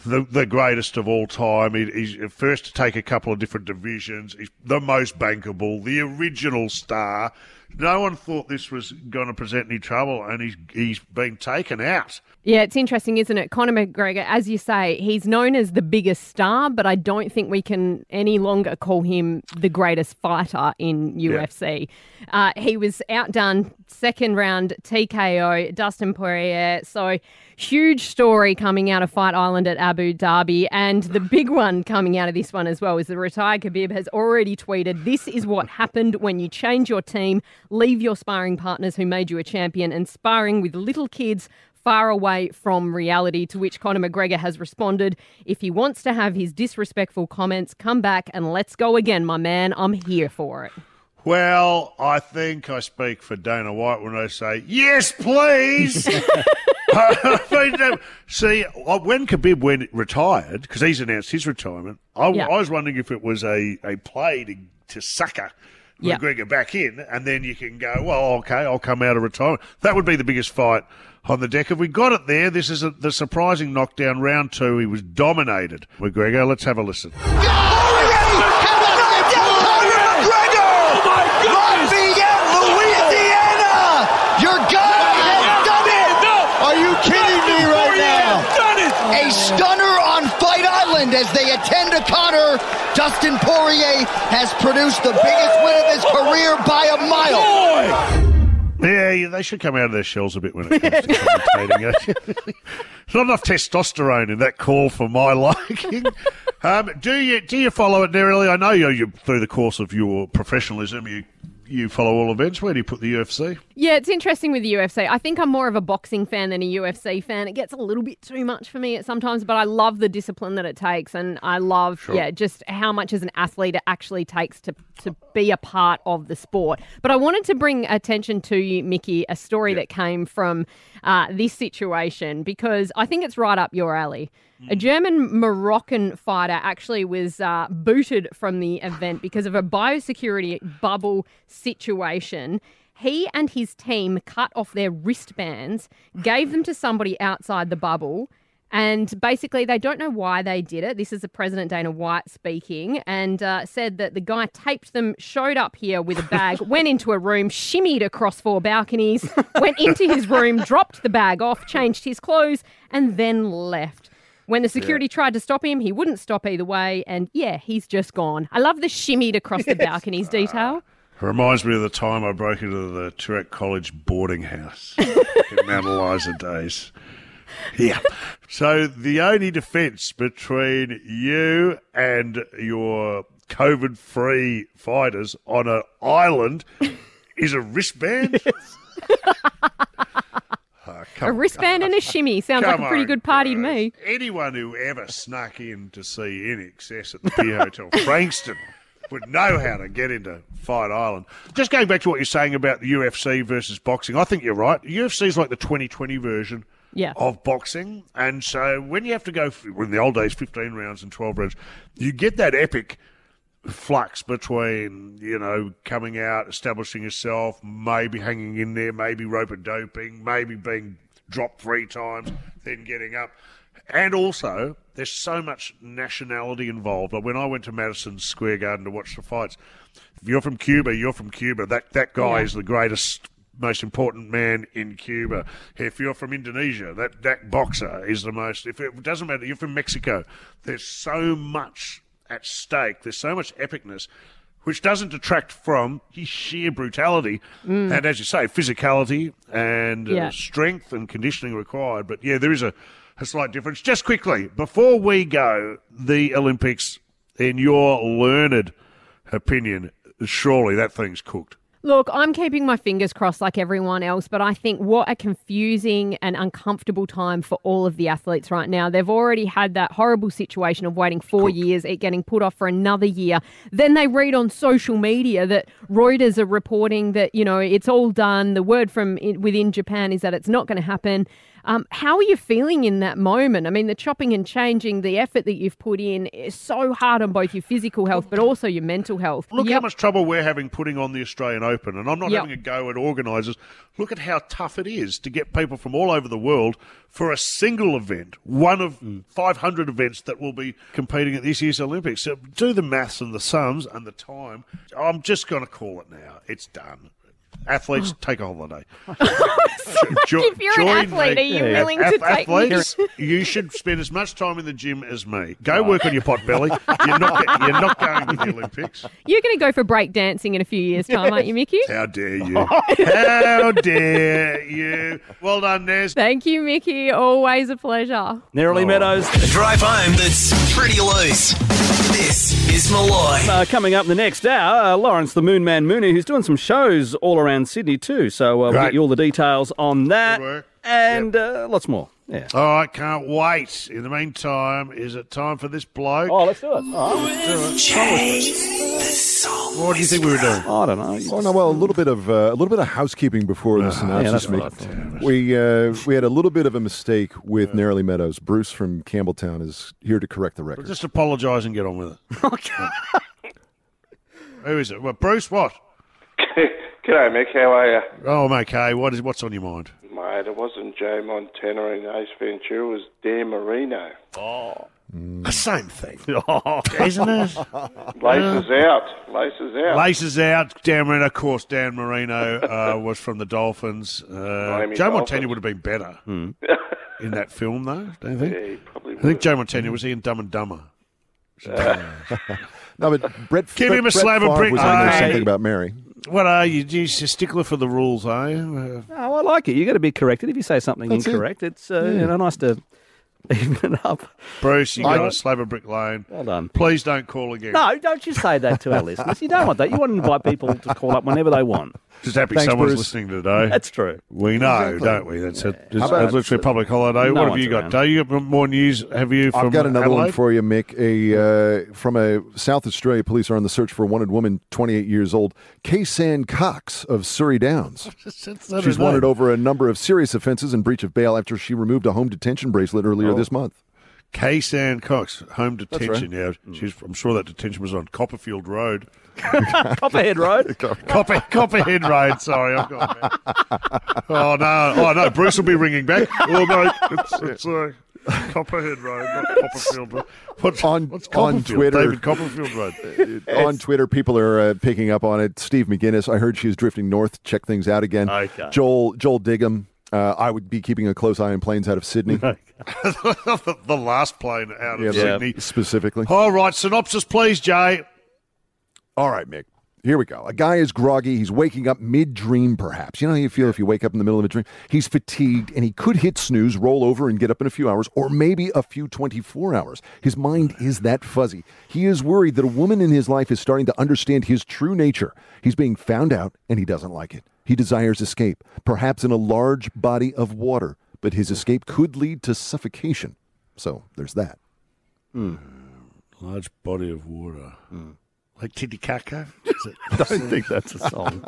the the greatest of all time. He, he's first to take a couple of different divisions. He's the most bankable, the original star. No one thought this was going to present any trouble, and he's he's been taken out. Yeah, it's interesting, isn't it? Conor McGregor, as you say, he's known as the biggest star, but I don't think we can any longer call him the greatest fighter in U F C. Yeah. Uh, he was outdone, second round T K O, Dustin Poirier. So huge story coming out of Fight Island at Abu Dhabi. And the big one coming out of this one as well is the retired Khabib has already tweeted, this is what happened when you change your team, leave your sparring partners who made you a champion, and sparring with little kids, far away from reality, to which Conor McGregor has responded, if he wants to have his disrespectful comments, come back and let's go again, my man. I'm here for it. Well, I think I speak for Dana White when I say, yes, please. I mean, um, see, when Khabib went retired, because he's announced his retirement, I, yeah. I was wondering if it was a, a play to, to sucker McGregor yeah. back in, and then you can go, well, okay, I'll come out of retirement. That would be the biggest fight on the deck. If we got it there, this is a, the surprising knockdown round two. He was dominated. McGregor, let's have a listen. As they attend to Conor, Dustin Poirier has produced the biggest win of his career by a mile. Yeah, they should come out of their shells a bit when it comes to commentating. Not enough testosterone in that call for my liking. Um, do you do you follow it, Neroli? I know you, you through the course of your professionalism, you. You follow all events. Where do you put the U F C? Yeah, it's interesting with the U F C. I think I'm more of a boxing fan than a U F C fan. It gets a little bit too much for me at sometimes, but I love the discipline that it takes, and I love sure. yeah, just how much as an athlete it actually takes to, to be a part of the sport. But I wanted to bring attention to you, Mickey, a story yeah. that came from uh, this situation, because I think it's right up your alley. A German-Moroccan fighter actually was uh, booted from the event because of a biosecurity bubble situation. He and his team cut off their wristbands, gave them to somebody outside the bubble, and basically they don't know why they did it. This is the President Dana White speaking, and uh, said that the guy taped them, showed up here with a bag, went into a room, shimmied across four balconies, went into his room, dropped the bag off, changed his clothes, and then left. When the security yeah. tried to stop him, he wouldn't stop either way. And, yeah, he's just gone. I love the shimmied across yes. the balconies uh, detail. It reminds me of the time I broke into the Turek College boarding house in Mount Eliza days. Yeah. So the only defence between you and your COVID-free fighters on an island is a wristband? Yes. Uh, a wristband on, and a shimmy. Sounds like a pretty on, good party guys. To me. Anyone who ever snuck in to see I N X S at the Pier Hotel Frankston would know how to get into Fight Island. Just going back to what you're saying about the U F C versus boxing, I think you're right. The U F C is like the twenty twenty version yeah. of boxing. And so when you have to go, well, in the old days, fifteen rounds and twelve rounds, you get that epic flux between, you know, coming out, establishing yourself, maybe hanging in there, maybe rope-a-doping, maybe being dropped three times, then getting up. And also, there's so much nationality involved. When I went to Madison Square Garden to watch the fights, if you're from Cuba, you're from Cuba. That, that guy yeah. is the greatest, most important man in Cuba. If you're from Indonesia, that, that boxer is the most... If it doesn't matter, you're from Mexico. There's so much... at stake. There's so much epicness, which doesn't detract from his sheer brutality mm. and, as you say, physicality and yeah. uh, strength and conditioning required. But, yeah, there is a, a slight difference. Just quickly, before we go, the Olympics, in your learned opinion, surely that thing's cooked. Look, I'm keeping my fingers crossed like everyone else, but I think what a confusing and uncomfortable time for all of the athletes right now. They've already had that horrible situation of waiting four years, it getting put off for another year. Then they read on social media that Reuters are reporting that, you know, it's all done. The word from within Japan is that it's not going to happen. Um, how are you feeling in that moment? I mean, the chopping and changing, the effort that you've put in is so hard on both your physical health but also your mental health. Look yep. how much trouble we're having putting on the Australian Open, and I'm not yep. having a go at organisers. Look at how tough it is to get people from all over the world for a single event, one of five hundred events that will be competing at this year's Olympics. So do the maths and the sums and the time. I'm just going to call it now. It's done. Athletes, oh. take a holiday. So jo- if you're an athlete, the, are you yeah, willing a- to athletes, take me? You should spend as much time in the gym as me. Go right. work on your pot belly. You're not, you're not going to the Olympics. You're going to go for break dancing in a few years' time, yes. aren't you, Mickey? How dare you? How dare you? Well done, Nez. Thank you, Mickey. Always a pleasure. Neroli oh. Meadows. A drive home that's pretty loose. This is Malloy. Uh, coming up in the next hour, uh, Lawrence the Moon Man Mooney, who's doing some shows all around Sydney too. So uh, we'll right. get you all the details on that. and yep. uh, lots more. Yeah. Oh, I can't wait. In the meantime, is it time for this bloke? Oh, let's do it. Oh, let's do it. What do you think we were doing? I don't know. Oh no, well, a little bit of uh, a little bit of housekeeping before this announcement. Yeah, we uh, we had a little bit of a mistake with yeah. Neroli Meadows. Bruce from Campbelltown is here to correct the record. But just apologise and get on with it. Okay. Who is it? Well, Bruce, what? G'day, Mick. How are you? Oh, I'm okay. What is, what's on your mind? Mate, it wasn't Joe Montana in Ace Ventura. It was Dan Marino. Oh. Mm. The same thing. Oh, isn't it? Laces out. Laces out. Laces out. Dan Marino, of course, Dan Marino uh, was from the Dolphins. Uh, Joe Dolphins. Montana would have been better mm. in that film, though, don't you think? Yeah, he probably would. I think Joe Montana was he in Dumb and Dumber. Uh. No, but Brett, give Brett, him a slab of brick. Was on there something about Mary. What are you? You're a stickler for the rules, are you? Uh, no, I like it. You've got to be corrected. If you say something incorrect, it. it's uh, yeah. you know, nice to even it up. Bruce, you got a slab of brick lane. Well done. Please don't call again. No, don't you say that to our listeners. You don't want that. You want to invite people to call up whenever they want. Just happy Thanks, someone's Bruce. Listening today. That's true. We know, exactly. don't we? That's yeah. a, it's, it's literally a public holiday. No what have you got, Dave? You got more news? Have you? From I've got another Adelaide? One for you, Mick. A uh, from a South Australia police are on the search for a wanted woman, twenty-eight years old, Kaysan Cox of Surrey Downs. She's wanted over a number of serious offences and breach of bail after she removed a home detention bracelet earlier oh. this month. Kaysan Cox, home detention. Right. Yeah, she's, I'm sure that detention was on Copperfield Road. Copperhead Road? Copper, Copperhead Road, sorry. I've got oh, no. Oh, no, Bruce will be ringing back. Oh, no, it's, it's uh, Copperhead Road, not Copperfield Road. What, on, what's Copperfield? On Twitter, David Copperfield Road. Uh, on Twitter, people are uh, picking up on it. Steve McGuinness, I heard she's drifting north. Check things out again. Okay. Joel, Joel Digham. Uh, I would be keeping a close eye on planes out of Sydney. the, the last plane out yeah, of Sydney. Specifically. All right, synopsis, please, Jay. All right, Mick. Here we go. A guy is groggy. He's waking up mid-dream, perhaps. You know how you feel if you wake up in the middle of a dream? He's fatigued, and he could hit snooze, roll over, and get up in a few hours, or maybe a few twenty-four hours. His mind is that fuzzy. He is worried that a woman in his life is starting to understand his true nature. He's being found out, and he doesn't like it. He desires escape, perhaps in a large body of water, but his escape could lead to suffocation. So there's that. Mm. Large body of water. Mm. Like Titicaca? I don't think that's a song.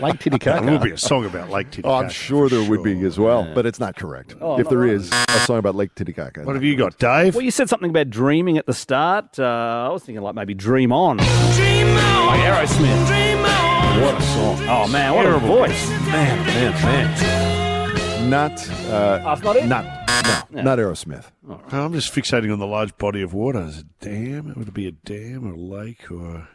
Lake Titicaca. There will be a song about Lake Titicaca. Oh, I'm sure there sure. would be as well, yeah. but it's not correct. Oh, if not there right. is a song about Lake Titicaca. What have you got, Dave? Well, you said something about dreaming at the start. Uh, I was thinking like maybe Dream On. Dream on. Like Aerosmith. Dream on. What a song. Oh, man, what Terrible. a voice. Man, man, man. Not, uh, oh, not it? Not. No, no, not Aerosmith. Right. I'm just fixating on the large body of water. Is it a dam? Would it be a dam or a lake or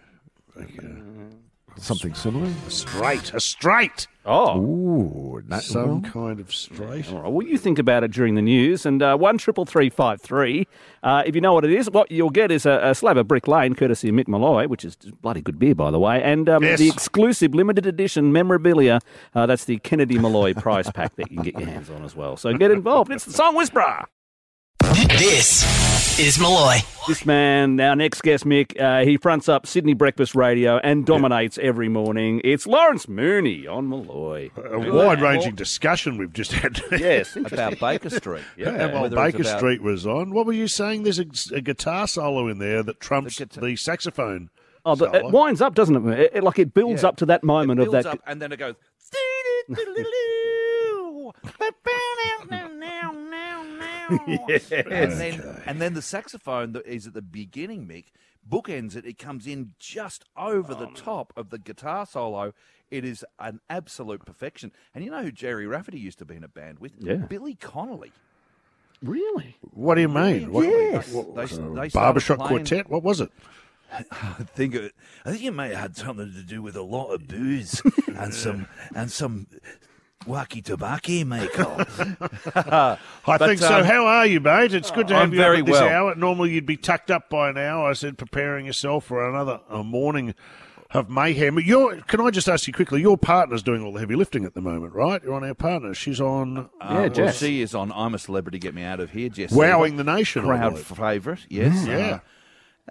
like a, something similar? A strait. A strait. Oh. Ooh, not some well. kind of strait. Yeah. All right. Well, you think about it during the news. And uh, one triple three five three, uh, if you know what it is, what you'll get is a, a slab of Brick Lane, courtesy of Mick Malloy, which is bloody good beer, by the way, and um, yes. the exclusive limited edition memorabilia. Uh, that's the Kennedy Malloy prize pack that you can get your hands on as well. So get involved. It's the Song Whisperer. This is Malloy. This man, our next guest, Mick, uh, he fronts up Sydney Breakfast Radio and dominates yeah. every morning. It's Lawrence Mooney on Malloy. A wide-ranging discussion we've just had. Yes, about Baker Street. Yeah, yeah, well, Baker about... Street was on. What were you saying? There's a, a guitar solo in there that trumps the, the saxophone. Oh, but it winds up, doesn't it? it, it like it builds yeah. up to that moment it of that. Up, and then it goes. Yes. And, then, okay. and then the saxophone that is at the beginning, Mick, bookends it. It comes in just over oh, the no. top of the guitar solo. It is an absolute perfection. And you know who Jerry Rafferty used to be in a band with? Yeah. Billy Connolly. Really? What do you mean? What, yes. What, what, they, they barbershop playing... quartet? What was it? I think it, I think it may have had something to do with a lot of booze and some and some... Wacky tobacco, Michael. I but, think so. Um, How are you, mate? It's good to have I'm you up at this well. hour. Normally you'd be tucked up by now. I said preparing yourself for another a morning of mayhem. You're, can I just ask you quickly, your partner's doing all the heavy lifting at the moment, right? You're on our partner. She's on... Uh, yeah, Jess. She is on I'm a Celebrity, Get Me Out of Here, Jess. Wowing the nation. Crowd favourite, yes. Mm, yeah.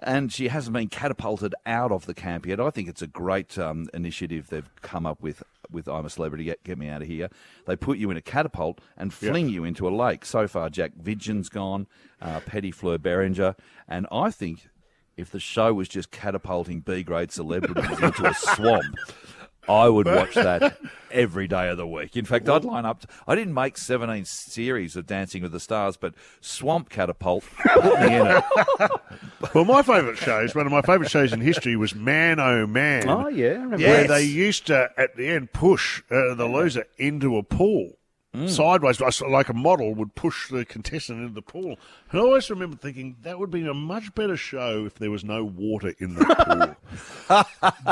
Uh, and she hasn't been catapulted out of the camp yet. I think it's a great um, initiative they've come up with with I'm a Celebrity, Get, Get Me Out of Here. They put you in a catapult and fling yep. you into a lake. So far, Jack Vidgen's gone, uh, Petty Fleur Beringer, and I think if the show was just catapulting B-grade celebrities into a swamp, I would watch that every day of the week. In fact, I'd line up. To, I didn't make seventeen series of Dancing with the Stars, but Swamp Catapult put me in it. Well, my favourite shows, one of my favourite shows in history was Man Oh Man. Oh, yeah. I remember where yes. they used to, at the end, push uh, the loser into a pool. Mm. Sideways, like a model would push the contestant into the pool. And I always remember thinking that would be a much better show if there was no water in the pool.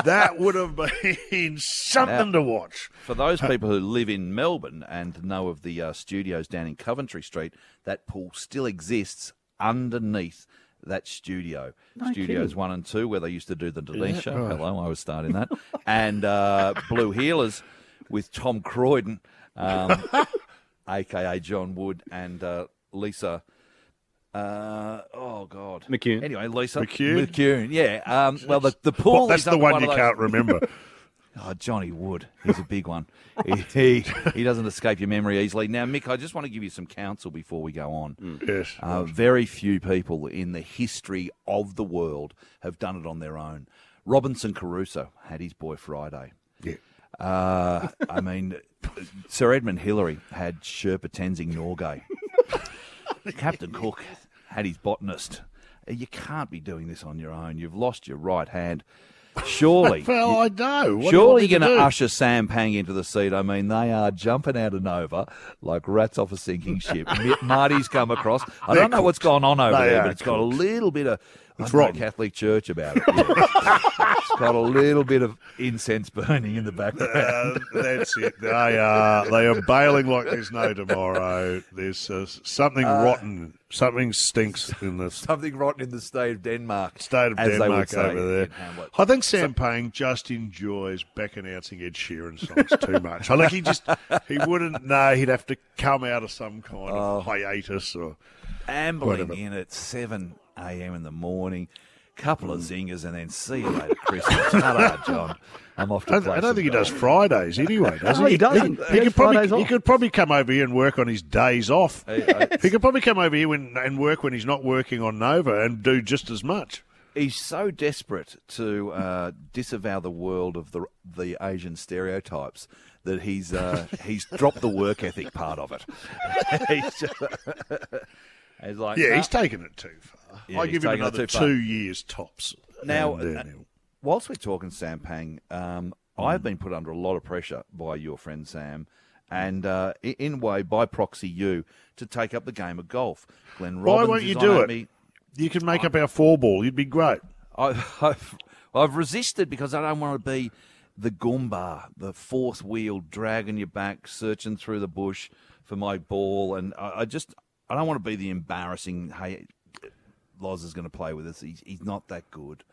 That would have been something now, to watch. For those people who live in Melbourne and know of the uh, studios down in Coventry Street, that pool still exists underneath that studio. No Studios kidding. one and two, where they used to do the Delete Show. Right? Hello, I was starting that. And uh, Blue Heelers with Tom Croydon. Um, a k a. John Wood and uh, Lisa, uh, oh, God. McCune. Anyway, Lisa. McCune. McCune, yeah. Um, well, the, the pool well, that's is the one, one you can't remember. Oh, Johnny Wood. He's a big one. he, he he doesn't escape your memory easily. Now, Mick, I just want to give you some counsel before we go on. Mm. Yes. Uh, very few people in the history of the world have done it on their own. Robinson Crusoe had his boy Friday. Yeah. Uh, I mean, Sir Edmund Hillary had Sherpa Tenzing Norgay. Captain Cook had his botanist. You can't be doing this on your own. You've lost your right hand. Surely. Well, you, I know. What surely you you're going to usher Sam Pang into the seat. I mean, they are jumping out of Nova like rats off a sinking ship. Marty's come across. I They're don't know cooked. what's gone on over they there, but it's cooked. got a little bit of... It's wrong. Catholic Church about it. Yeah. It's got a little bit of incense burning in the background. Uh, that's it. They are they are bailing like there's no tomorrow. There's uh, something uh, rotten. Something stinks in the something rotten in the state of Denmark. State of Denmark over there. I think Sam Pang just enjoys back announcing Ed Sheeran songs too much. I think he just he wouldn't know. He'd have to come out of some kind oh, of hiatus or ambling whatever. In at seven a m in the morning, couple of zingers, and then see you later, Chris. Ta-da, John. I'm off to I, play I don't think he golf. does Fridays anyway, does no, he? He doesn't. He, he, he, could probably, he could probably come over here and work on his days off. Yes. He could probably come over here when, and work when he's not working on Nova and do just as much. He's so desperate to uh, disavow the world of the the Asian stereotypes that he's uh, he's dropped the work ethic part of it. he's just... He's like, yeah, nah. he's taken it too far. Yeah, I give him another two years tops. Now, and, uh, whilst we're talking Sam Pang, um, mm. I've been put under a lot of pressure by your friend Sam, and uh, in a way, by proxy you, to take up the game of golf. Glenn Robbins Why won't you do it? Me. You can make I, up our four ball. You'd be great. I, I've, I've resisted because I don't want to be the Goomba, the fourth wheel, dragging your back, searching through the bush for my ball, and I, I just... I don't want to be the embarrassing, hey, Loz is going to play with us. He's, he's not that good.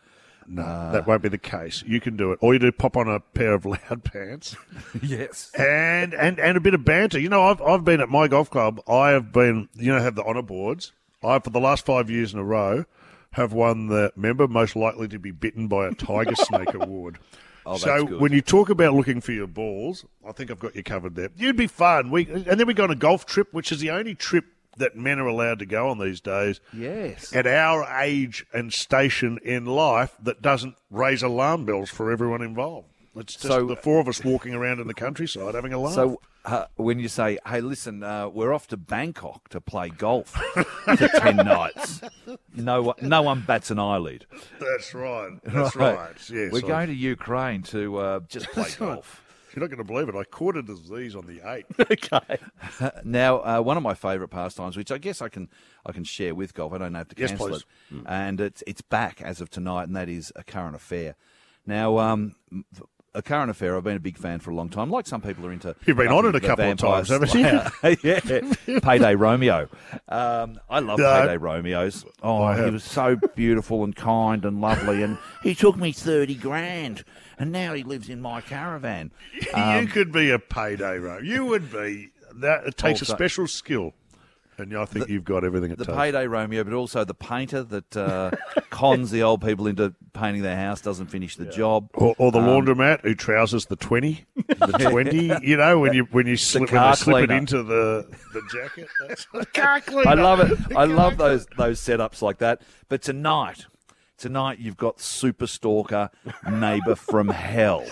No, uh, that won't be the case. You can do it. All you do, pop on a pair of loud pants. Yes. And, and and a bit of banter. You know, I've I've been at my golf club. I have been, you know, have the honour boards. I, for the last five years in a row, have won the member most likely to be bitten by a tiger snake award. Oh, so when you talk about looking for your balls, I think I've got you covered there. You'd be fun. We And then we go on a golf trip, which is the only trip that men are allowed to go on these days. Yes. At our age and station in life that doesn't raise alarm bells for everyone involved. It's just so, the four of us walking around in the countryside having a laugh. So uh, when you say, hey, listen, uh, we're off to Bangkok to play golf for ten nights, no, no one bats an eyelid. That's right. That's right. right. Yes, we're I... going to Ukraine to uh, just play golf. You're not going to believe it. I caught a disease on the eighth. Okay. Now, uh, one of my favourite pastimes, which I guess I can I can share with golf. I don't have to cancel yes, it. Mm. And it's it's back as of tonight, and that is A Current Affair. Now, um, A Current Affair, I've been a big fan for a long time. Like some people are into... You've been on it a couple of times, haven't you? Yeah. Payday Romeo. Um, I love no. Payday Romeos. Oh, I he have. was so beautiful and kind and lovely, and he took me thirty grand. And now he lives in my caravan. Um, you could be a Payday Romeo. You would be. That, it takes also, a special skill. And I think the, you've got everything at the takes. Payday Romeo, but also the painter that uh, cons the old people into painting their house, doesn't finish the yeah. job. Or, or the um, laundromat who trousers the twenty. The twenty, you know, when you when you slip, when they slip it into the, the jacket. That's the car cleaner. I love it. I love those those setups like that. But tonight, tonight you've got Super Stalker, Neighbour from Hell.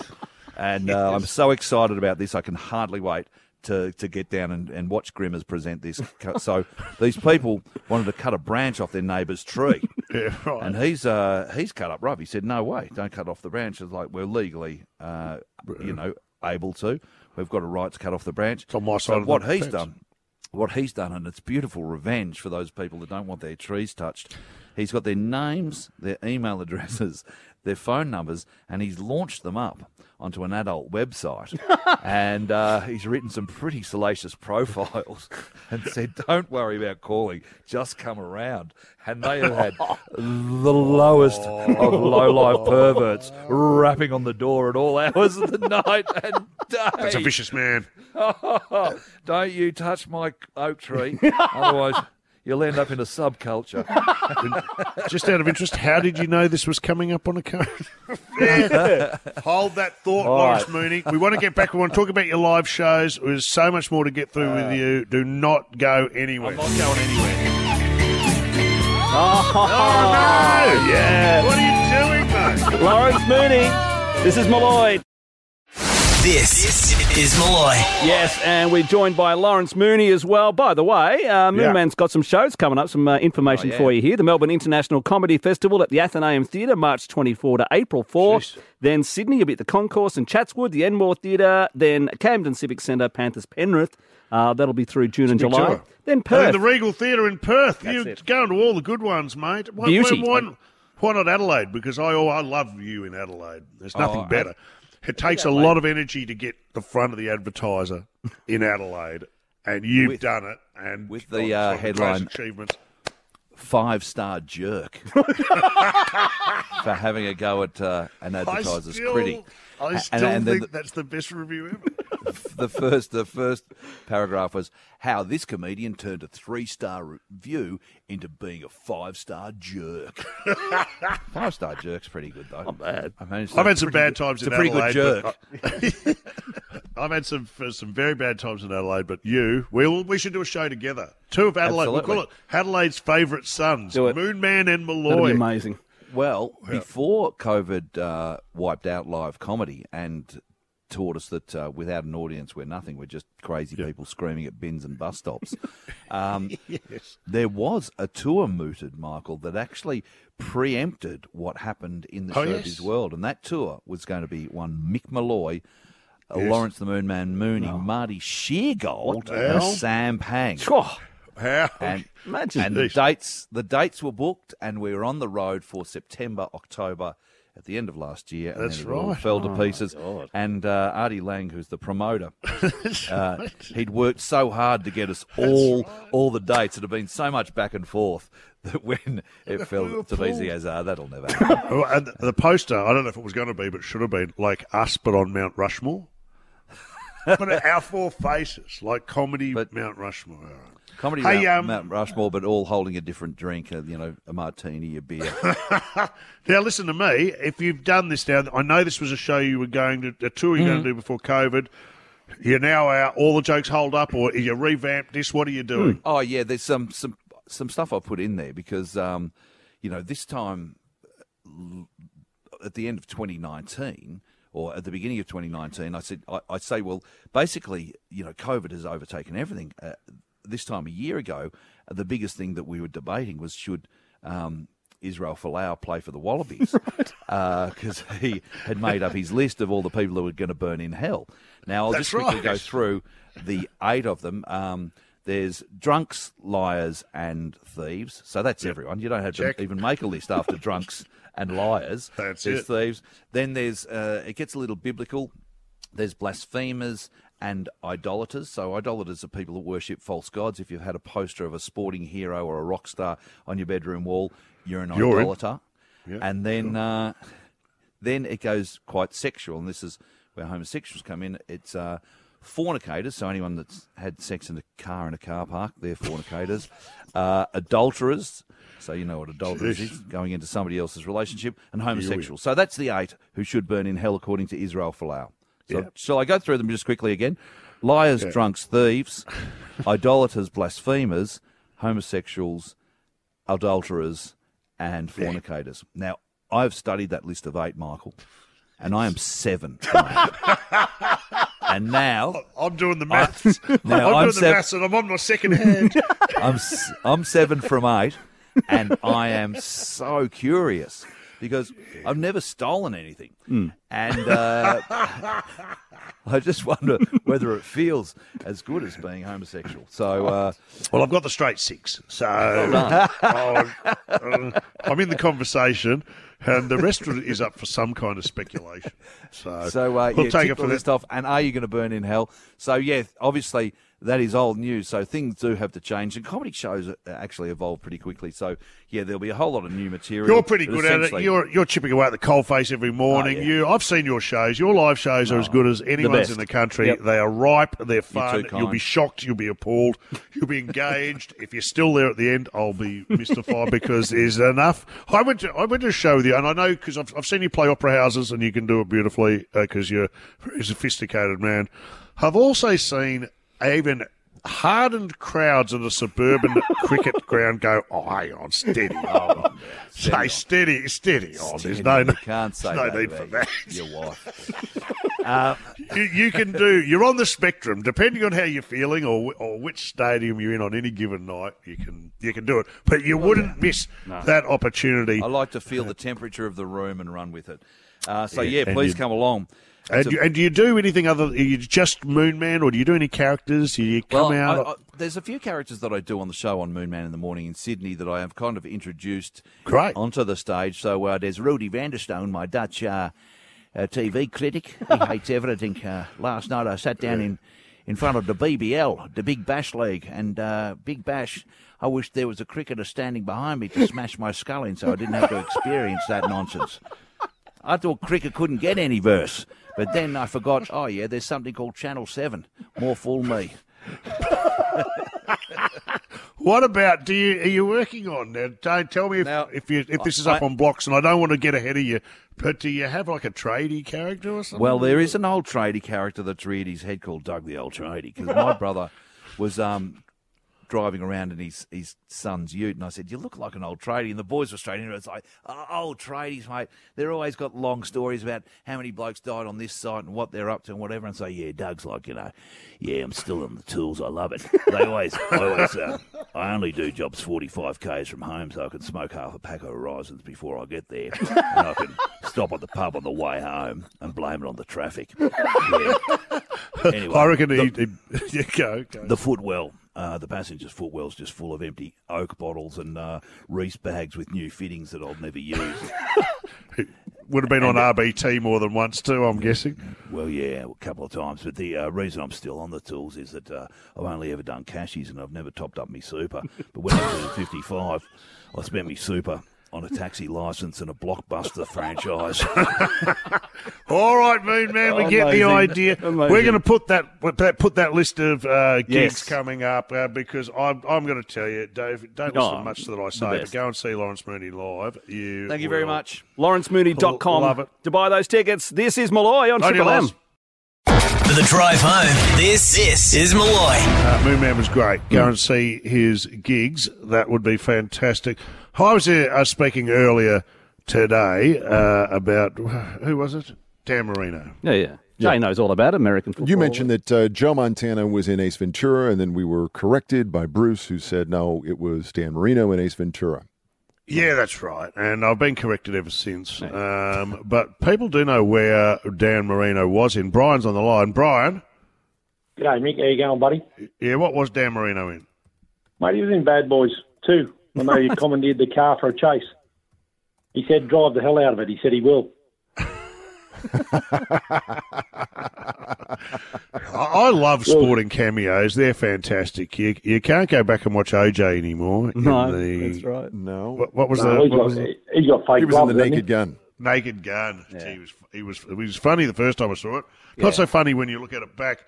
And uh, I'm so excited about this. I can hardly wait to, to get down and, and watch Grimmers present this. So these people wanted to cut a branch off their neighbour's tree. Yeah, right. And he's uh, he's cut up rough. He said, no way, don't cut off the branch. It's like, we're legally, uh, you know, able to. We've got a right to cut off the branch. It's on my side so of what the he's fence. done, what he's done, and it's beautiful revenge for those people that don't want their trees touched. He's got their names, their email addresses, their phone numbers, and he's launched them up onto an adult website. And uh, he's written some pretty salacious profiles and said, don't worry about calling, just come around. And they have had the lowest of low-life perverts rapping on the door at all hours of the night and day. That's a vicious man. Oh, don't you touch my oak tree, otherwise... you'll end up in a subculture. Just out of interest, how did you know this was coming up on a current affair? Hold that thought, all Lawrence right. Mooney. We want to get back. We want to talk about your live shows. There's so much more to get through uh, with you. Do not go anywhere. I'm not going anywhere. Oh, oh no! Yeah. What are you doing, mate? Lawrence Mooney, this is Malloy. This is Malloy. Yes, and we're joined by Lawrence Mooney as well. By the way, uh, Moonman's yeah. got some shows coming up, some uh, information oh, yeah. for you here. The Melbourne International Comedy Festival at the Athenaeum Theatre, March twenty-fourth to April fourth. Jeez. Then Sydney, you'll be at the Concourse and Chatswood, the Enmore Theatre, then Camden Civic Centre, Panthers Penrith. Uh, that'll be through June it's and July. Tour. Then Perth. And the Regal Theatre in Perth. That's You're it. going to all the good ones, mate. Why, Beauty. Why, why, why not Adelaide? Because I, oh, I love you in Adelaide. There's nothing oh, better. I, It takes a lot of energy to get the front of the advertiser in Adelaide, and you've with, done it. And with the uh, headline, five-star jerk for having a go at uh, an advertiser's I still, critic. I still and, and think the, that's the best review ever. the first, the first paragraph was how this comedian turned a three-star review into being a five-star jerk. Five-star jerk's pretty good though. Not bad. I mean, I've had some bad good, times in Adelaide. It's a pretty good jerk. I've had some some very bad times in Adelaide, but you, we we'll, we should do a show together. Two of Adelaide. Absolutely. We'll call it Adelaide's favourite sons, Moonman and Malloy. That'd be amazing. Well, yeah. before COVID uh, wiped out live comedy and taught us that uh, without an audience, we're nothing. We're just crazy yeah. people screaming at bins and bus stops. Um, yes. There was a tour mooted, Michael, that actually preempted what happened in the oh, showbiz yes. world. And that tour was going to be one Mick Malloy, yes. Lawrence the Moonman Mooney, no. Marty Sheargold, and Sam Pang. Oh. How? And, and the dates the dates were booked, and we were on the road for September, October, at the end of last year. And That's then it right. all fell to oh pieces. And uh, Artie Lang, who's the promoter, uh, right. he'd worked so hard to get us That's all right. all the dates. It had been so much back and forth that when it fell to pieces, he goes, ah, that'll never happen. Well, and the poster, I don't know if it was going to be, but it should have been like us, but on Mount Rushmore. But our four faces, like comedy, but, Mount Rushmore. Comedy hey, Mount, um, Mount Rushmore, but all holding a different drink, uh, you know, a martini, a beer. Now, listen to me. If you've done this now, I know this was a show you were going to, a tour you were mm-hmm. going to do before COVID. You're now out. All the jokes hold up, or you revamped this. What are you doing? Mm. Oh, yeah, there's some, some, some stuff I put in there because, um, you know, this time at the end of twenty nineteen... or at the beginning of twenty nineteen, I said, I, I say, well, basically, you know, COVID has overtaken everything. Uh, this time a year ago, uh, the biggest thing that we were debating was should um, Israel Folau play for the Wallabies? Because right. uh, he had made up his list of all the people who were going to burn in hell. Now, I'll That's just quickly right. go through the eight of them. Um, There's drunks, liars, and thieves. So that's yep. everyone. You don't have Check. to even make a list after drunks and liars. That's there's it. thieves. Then there's, uh, it gets a little biblical. There's blasphemers and idolaters. So idolaters are people that worship false gods. If you've had a poster of a sporting hero or a rock star on your bedroom wall, you're an you're idolater. Yep. And then, sure. uh, then it goes quite sexual. And this is where homosexuals come in. It's... Uh, fornicators, so anyone that's had sex in a car in a car park, they're fornicators, uh, adulterers, so you know what adulterers is, going into somebody else's relationship, and homosexuals. So that's the eight who should burn in hell, according to Israel Folau. So yep. Shall I go through them just quickly again? Liars, okay. drunks, thieves, idolaters, blasphemers, homosexuals, adulterers, and fornicators. Yeah. Now, I've studied that list of eight, Michael, and I am seven. And now I'm doing the maths. I, now I'm, I'm doing sev- the maths, and I'm on my second hand. I'm I'm seven from eight, and I am so curious because I've never stolen anything, mm. and uh, I just wonder whether it feels as good as being homosexual. So, uh, well, I've got the straight six, so well oh, I'm, uh, I'm in the conversation. And the rest of it is up for some kind of speculation. So, so uh, we'll yeah, take it for this off. And are you going to burn in hell? So, yeah, obviously that is old news. So things do have to change. And comedy shows actually evolve pretty quickly. So, yeah, there'll be a whole lot of new material. You're pretty good at it. You're you're chipping away at the coalface every morning. Oh, yeah. You, I've seen your shows. Your live shows are oh, as good as anyone's the in the country. Yep. They are ripe. They're fun. You'll be shocked. You'll be appalled. You'll be engaged. If you're still there at the end, I'll be mystified because there's enough. I went to, I went to a show with you, and I know because I've, I've seen you play opera houses, and you can do it beautifully because uh, you're a very sophisticated man. I've also seen even hardened crowds in a suburban cricket ground go, oh, hang on, steady on. Say steady, steady, steady on. There's no, you can't say there's no need for that. Your wife. Uh, you, you can do, you're on the spectrum, depending on how you're feeling or or which stadium you're in on any given night, you can you can do it. But you oh, wouldn't yeah. miss no. that opportunity. I like to feel the temperature of the room and run with it. Uh, so, yeah, yeah please come along. And, a, you, and do you do anything other? Are you just Moonman, or do you do any characters? Do you come well, out? I, I, there's a few characters that I do on the show on Moonman in the Morning in Sydney that I have kind of introduced Great. onto the stage. So uh, there's Rudy Vanderstone, my Dutch uh, uh, T V critic. He hates everything. Uh, last night I sat down in, in front of the B B L, the Big Bash League, and uh, Big Bash. I wish there was a cricketer standing behind me to smash my skull in, so I didn't have to experience that nonsense. I thought cricket couldn't get any worse. But then I forgot, oh, yeah, there's something called Channel seven. More fool me. What about, do you are you working on now? Don't tell me if now, if, you, if this I, is up I, on blocks, and I don't want to get ahead of you, but do you have like a tradie character or something? Well, there is an old tradie character that's reared his head called Doug the Old Tradie, because my brother was um driving around in his, his son's ute, and I said, you look like an old tradie. And the boys were straight into it. It's like, oh, old tradies, mate. They're always got long stories about how many blokes died on this site and what they're up to and whatever. And so, yeah, Doug's like, you know, yeah, I'm still on the tools. I love it. They always, I always, uh, I only do jobs forty-five kays from home so I can smoke half a pack of Horizons before I get there. And I can stop at the pub on the way home and blame it on the traffic. Yeah. Anyway, I reckon the, he, he, go, go. The footwell. Uh, the passenger's footwell's just full of empty Coke bottles and uh, Reese bags with new fittings that I'll never use. Would have been and on it, R B T more than once too, I'm guessing. Well, yeah, a couple of times. But the uh, reason I'm still on the tools is that uh, I've only ever done cashies and I've never topped up my super. But when I was fifty-five, I spent my super on a taxi licence and a Blockbuster franchise. All right, Moon Man, we Amazing. get the idea. Amazing. We're going to put that put that list of uh, gigs yes. coming up uh, because I'm, I'm going to tell you, Dave, don't no, listen much to that I say, but go and see Lawrence Mooney live. You Thank you very much. Lawrence Mooney dot com Love it. To buy those tickets. This is Malloy on Triple M. For the drive home, this, this is Malloy. Uh, Moonman was great. Go mm. and see his gigs. That would be fantastic. I was uh, speaking earlier today uh, about, who was it? Dan Marino. Yeah, yeah. Jay yeah. knows all about American football. You mentioned that uh, Joe Montana was in Ace Ventura, and then we were corrected by Bruce, who said, no, it was Dan Marino in Ace Ventura. Yeah, that's right, and I've been corrected ever since. Yeah. Um, but people do know where Dan Marino was in. Brian's on the line. Brian? G'day, Mick. How you going, buddy? Yeah, what was Dan Marino in? Mate, he was in Bad Boys two. I know you commandeered the car for a chase. He said, drive the hell out of it. He said he will. I love sporting cameos. They're fantastic. You, you can't go back and watch O J anymore. No, the, that's right. No. What, what was no, the... He's what got, was the, he's got fake He was gloves, in the Naked he? Gun. Naked Gun. Yeah. He was, he was, it was funny the first time I saw it. Yeah. Not so funny when you look at it back.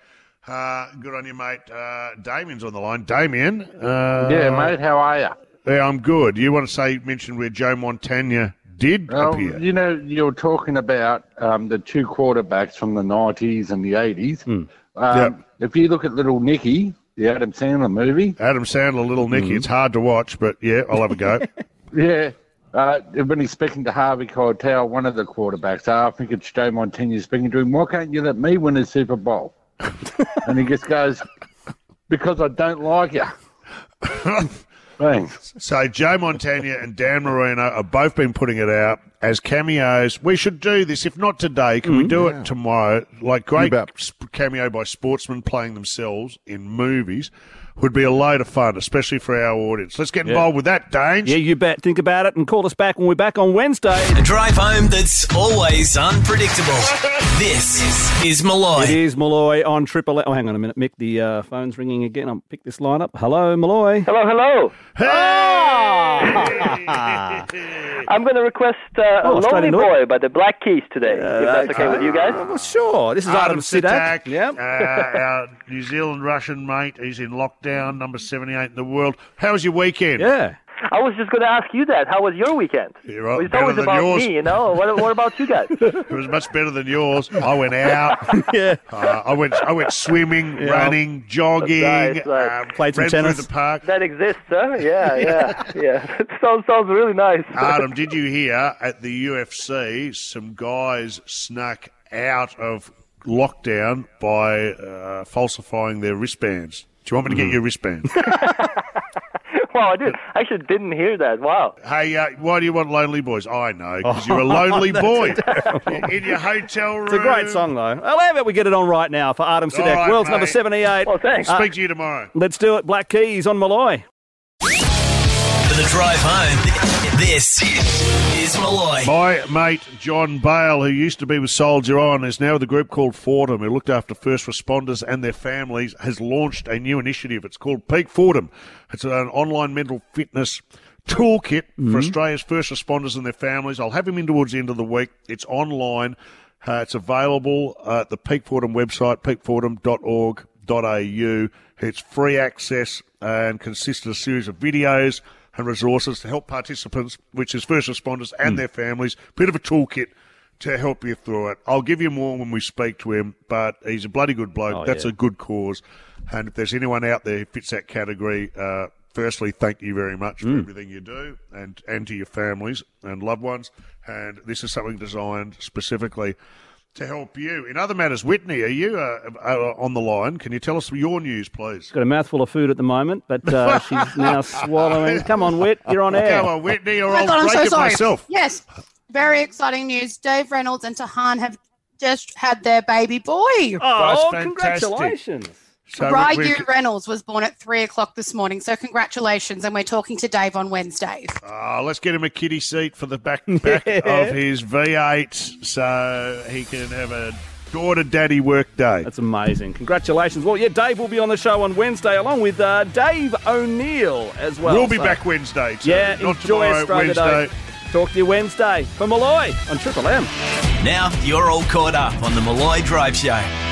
Uh, good on you, mate. Uh, Damien's on the line. Damien. Uh, yeah, mate. How are you? Yeah, I'm good. You want to say mention where Joe Montana did well, appear? You know, you're talking about um, the two quarterbacks from the nineties and the eighties. Mm. Um, yep. If you look at Little Nicky, the Adam Sandler movie. Adam Sandler, Little Nicky. Mm. It's hard to watch, but yeah, I'll have a go. Yeah. Uh, they've been speaking to Harvey Keitel, one of the quarterbacks. Oh, I think it's Joe Montana speaking to him. Why can't you let me win a Super Bowl? And he just goes, because I don't like you. Thanks. So Joe Montana and Dan Marino have both been putting it out as cameos. We should do this. If not today, can mm-hmm. we do yeah. it tomorrow? Like great cameo by sportsmen playing themselves in movies would be a load of fun, especially for our audience. Let's get involved yeah. with that, Danes. Yeah, you bet. Think about it and call us back when we're back on Wednesday. A drive home that's always unpredictable. This is Malloy. It is Malloy on Triple M. Oh, hang on a minute, Mick. The uh, phone's ringing again. I'll pick this line up. Hello, Malloy. Hello, hello. Hey! Oh! I'm going to request uh, oh, Lonely Boy by the Black Keys today, uh, if that's okay uh, with you guys. Well, sure. This is Adam, Adam Sitak. Sitak. Yeah. Uh, our New Zealand-Russian mate. He's in lockdown. Down, number seventy-eight in the world. How was your weekend? Yeah. I was just going to ask you that. How was your weekend? You're right, well, it's always about yours. Me, you know. What, what about you guys? It was much better than yours. I went out. yeah. Uh, I went I went swimming, yeah. running, jogging. Right, right. Um, Played some tennis. Through the park. That exists, huh? Yeah, yeah, yeah. It sounds, sounds really nice. Adam, did you hear at the U F C some guys snuck out of lockdown by uh, falsifying their wristbands? Do you want me to get your wristband? Wow, I did. I actually didn't hear that. Wow. Hey, uh, why do you want Lonely Boys? I know, because you're a lonely boy in your hotel room. It's a great song, though. Well, how about we get it on right now for Adam Sidak, right, world's mate. Number seventy-eight. Well, thanks. Speak uh, to you tomorrow. Let's do it. Black Keys on Malloy. For the drive home, this is Malloy. My mate John Bale, who used to be with Soldier On, is now with a group called Fordham, who looked after first responders and their families, has launched a new initiative. It's called Peak Fordham. It's an online mental fitness toolkit mm-hmm. for Australia's first responders and their families. I'll have him in towards the end of the week. It's online. Uh, it's available at the Peak Fordham website, peak fordham dot org dot a u. It's free access and consists of a series of videos and resources to help participants, which is first responders and mm. their families, bit of a toolkit to help you through it. I'll give you more when we speak to him, but he's a bloody good bloke. Oh, That's yeah. a good cause. And if there's anyone out there who fits that category, uh, firstly, thank you very much for mm. everything you do and, and to your families and loved ones. And this is something designed specifically to help you. In other matters, Whitney, are you uh, uh, on the line? Can you tell us your news, please? Got a mouthful of food at the moment, but uh, she's now swallowing. Come on, Whit, you're on air. Come on, Whitney, or oh I'll God, break so it sorry. myself. Yes, very exciting news. Dave Reynolds and Tahan have just had their baby boy. Oh, oh congratulations. So Ryu Reynolds was born at three o'clock this morning, so congratulations, and we're talking to Dave on Wednesday. Oh, let's get him a kiddie seat for the back, back yeah. of his V eight so he can have a daughter-daddy work day. That's amazing. Congratulations. Well, yeah, Dave will be on the show on Wednesday along with uh, Dave O'Neill as well. We'll be so. back Wednesday. Too. Yeah, Not enjoy tomorrow, Australia Wednesday. Day. Talk to you Wednesday for Malloy on Triple M. Now you're all caught up on the Malloy Drive Show.